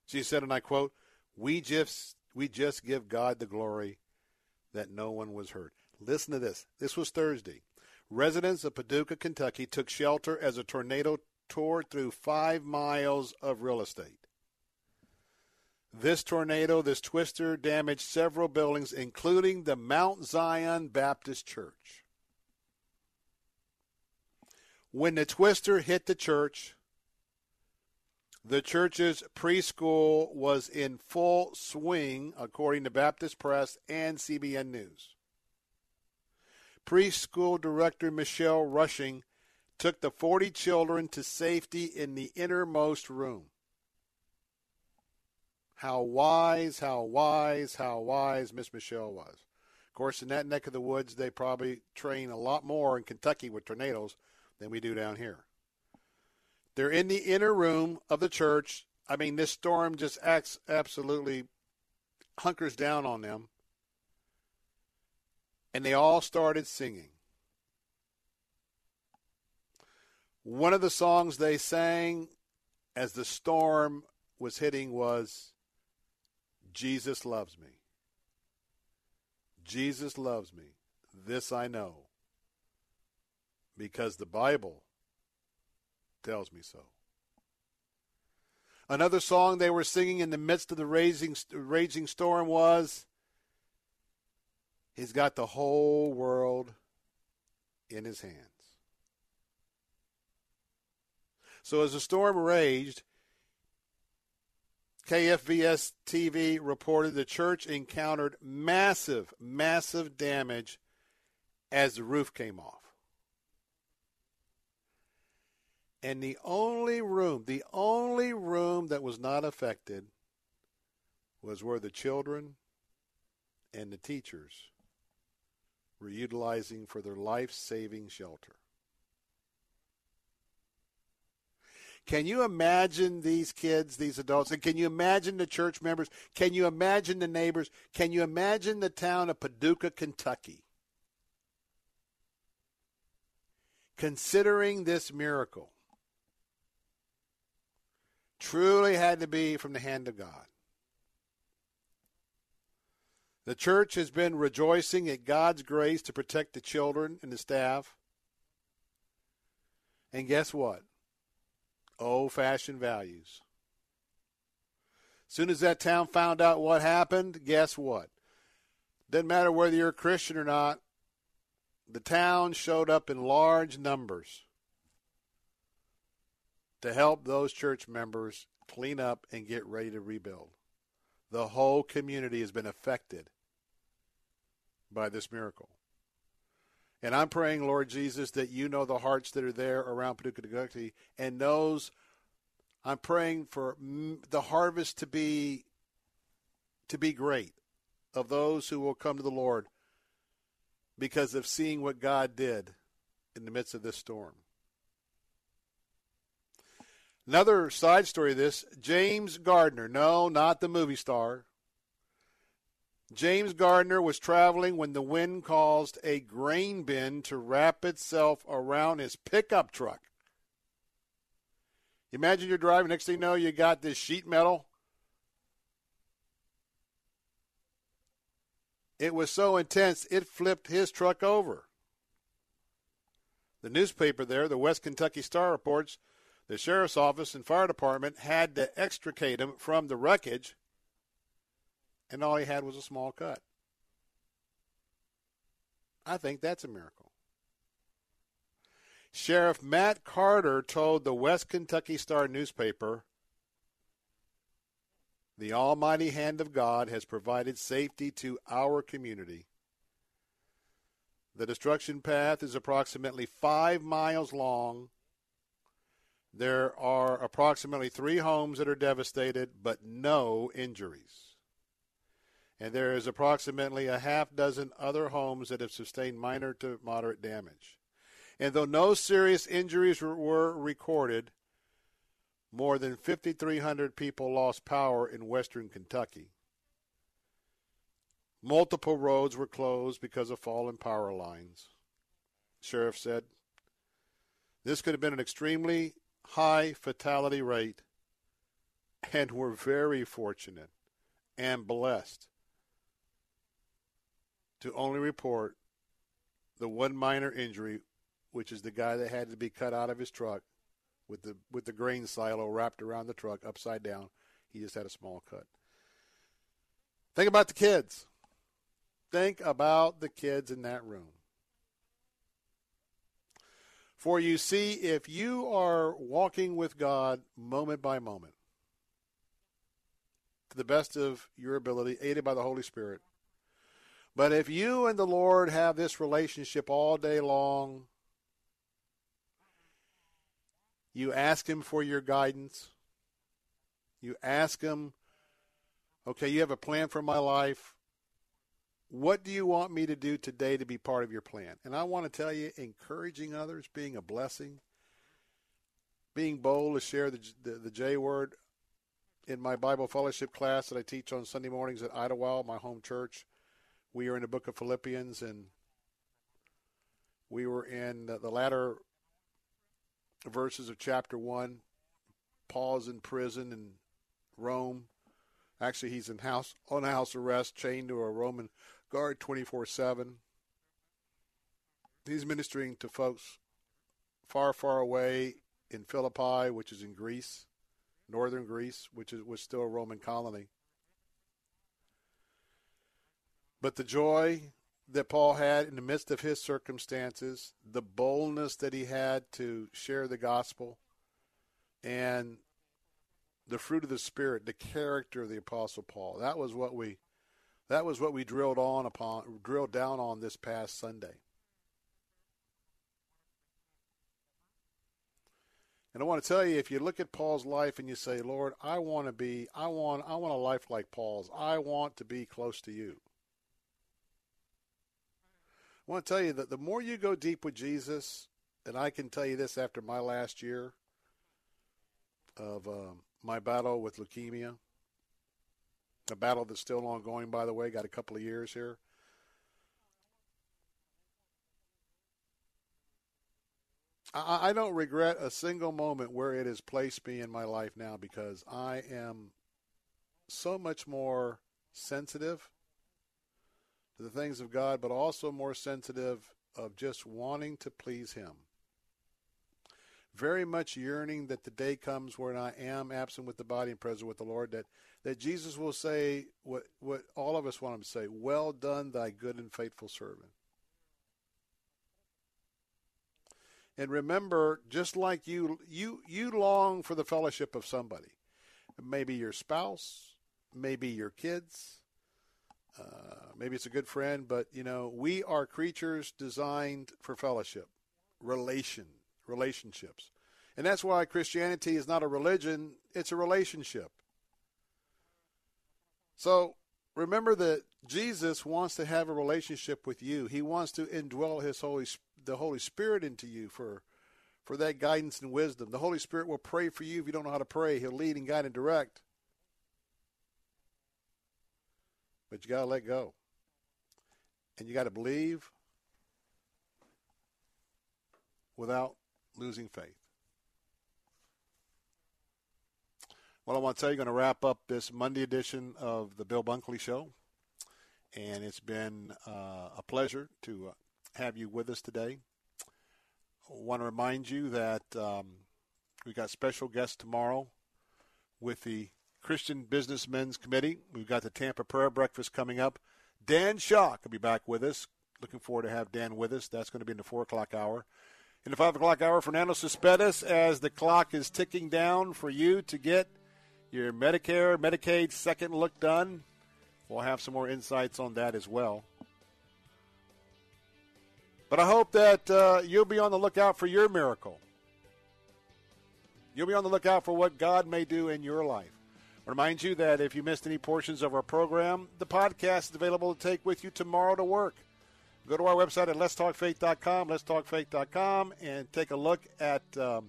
She said, and I quote, we just, we just give God the glory that no one was hurt. Listen to this. This was Thursday. Residents of Paducah, Kentucky took shelter as a tornado tore through five miles of real estate. This tornado, this twister, damaged several buildings, including the Mount Zion Baptist Church. When the twister hit the church, the church's preschool was in full swing, according to Baptist Press and C B N News. Preschool director Michelle Rushing took the forty children to safety in the innermost room. How wise, how wise, how wise Miss Michelle was. Of course, in that neck of the woods, they probably train a lot more in Kentucky with tornadoes than we do down here. They're in the inner room of the church. I mean, this storm just acts absolutely hunkers down on them. And they all started singing. One of the songs they sang as the storm was hitting was, Jesus loves me. Jesus loves me. This I know, because the Bible tells me so. Another song they were singing in the midst of the raging, raging storm was, He's got the whole world in his hands. So as the storm raged, K F V S T V reported the church encountered massive, massive damage as the roof came off. And the only room, the only room that was not affected was where the children and the teachers were utilizing for their life-saving shelter. Can you imagine these kids, these adults, and can you imagine the church members? Can you imagine the neighbors? Can you imagine the town of Paducah, Kentucky, considering this miracle? Truly had to be from the hand of God. The church has been rejoicing at God's grace to protect the children and the staff. And guess what? Old-fashioned values. Soon as that town found out what happened, guess what? Doesn't matter whether you're a Christian or not, the town showed up in large numbers to help those church members clean up and get ready to rebuild. The whole community has been affected by this miracle. And I'm praying, Lord Jesus, that you know the hearts that are there around Paducah, Kentucky, and knows, I'm praying for the harvest to be to be great of those who will come to the Lord because of seeing what God did in the midst of this storm. Another side story of this, James Gardner, no, not the movie star. James Gardner was traveling when the wind caused a grain bin to wrap itself around his pickup truck. Imagine you're driving, next thing you know, you got this sheet metal. It was so intense, it flipped his truck over. The newspaper there, the West Kentucky Star, reports the sheriff's office and fire department had to extricate him from the wreckage, and all he had was a small cut. I think that's a miracle. Sheriff Matt Carter told the West Kentucky Star newspaper, "The almighty hand of God has provided safety to our community. The destruction path is approximately five miles long. There are approximately three homes that are devastated, but no injuries. And there is approximately a half dozen other homes that have sustained minor to moderate damage. And though no serious injuries were recorded, more than five thousand three hundred people lost power in western Kentucky. Multiple roads were closed because of fallen power lines," sheriff said. "This could have been an extremely high fatality rate, and we're very fortunate and blessed to only report the one minor injury, which is the guy that had to be cut out of his truck with the with the grain silo wrapped around the truck upside down. He just had a small cut." Think about the kids. Think about the kids in that room. For you see, if you are walking with God moment by moment, to the best of your ability, aided by the Holy Spirit, but if you and the Lord have this relationship all day long, you ask him for your guidance. You ask him, okay, you have a plan for my life. What do you want me to do today to be part of your plan? And I want to tell you, encouraging others, being a blessing, being bold to share the, the, the J word. In my Bible fellowship class that I teach on Sunday mornings at Idlewild, my home church, we are in the book of Philippians, and we were in the latter verses of chapter one. Paul's in prison in Rome. Actually, he's in house on house arrest, chained to a Roman guard twenty-four seven. He's ministering to folks far, far away in Philippi, which is in Greece, northern Greece, which is, was still a Roman colony. But the joy that Paul had in the midst of his circumstances, the boldness that he had to share the gospel, and the fruit of the Spirit, the character of the Apostle Paul, that was what we, that was what we drilled on upon, drilled down on this past Sunday. And I want to tell you, if you look at Paul's life and you say, "Lord, I want to be, I want, I want a life like Paul's. I want to be close to you." I want to tell you that the more you go deep with Jesus, and I can tell you this after my last year of um, my battle with leukemia, a battle that's still ongoing, by the way, got a couple of years here. I, I don't regret a single moment where it has placed me in my life now, because I am so much more sensitive to the things of God, but also more sensitive of just wanting to please him. Very much yearning that the day comes when I am absent with the body and present with the Lord, that, that Jesus will say what, what all of us want him to say, "Well done, thy good and faithful servant." And remember, just like you, you, you long for the fellowship of somebody, maybe your spouse, maybe your kids, uh, maybe it's a good friend, but you know, we are creatures designed for fellowship, relation, relationships. And that's why Christianity is not a religion, it's a relationship. So remember that Jesus wants to have a relationship with you. He wants to indwell his Holy, the Holy Spirit into you for, for that guidance and wisdom. The Holy Spirit will pray for you if you don't know how to pray. He'll lead and guide and direct. But you got to let go. And you got to believe without losing faith. Well, I want to tell you, going to wrap up this Monday edition of the Bill Bunkley Show. And it's been uh, a pleasure to uh, have you with us today. I want to remind you that um, we've got special guests tomorrow with the Christian Businessmen's Committee. We've got the Tampa Prayer Breakfast coming up. Dan Schock will be back with us. Looking forward to have Dan with us. That's going to be in the four o'clock hour. In the five o'clock hour, Fernando Cespedes, as the clock is ticking down for you to get your Medicare, Medicaid second look done. We'll have some more insights on that as well. But I hope that uh, you'll be on the lookout for your miracle. You'll be on the lookout for what God may do in your life. I remind you that if you missed any portions of our program, the podcast is available to take with you tomorrow to work. Go to our website at lets talk faith dot com, lets talk faith dot com, and take a look at um,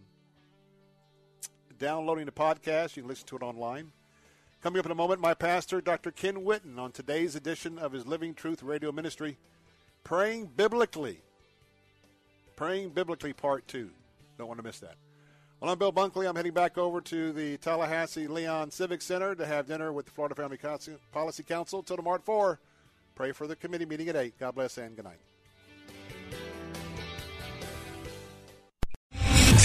downloading the podcast. You can listen to it online. Coming up in a moment, my pastor, Doctor Ken Whitten, on today's edition of his Living Truth Radio Ministry, Praying Biblically. Praying Biblically Part two. Don't want to miss that. Well, I'm Bill Bunkley. I'm heading back over to the Tallahassee Leon Civic Center to have dinner with the Florida Family Policy Council till tomorrow at four. Pray for the committee meeting at eight. God bless and good night.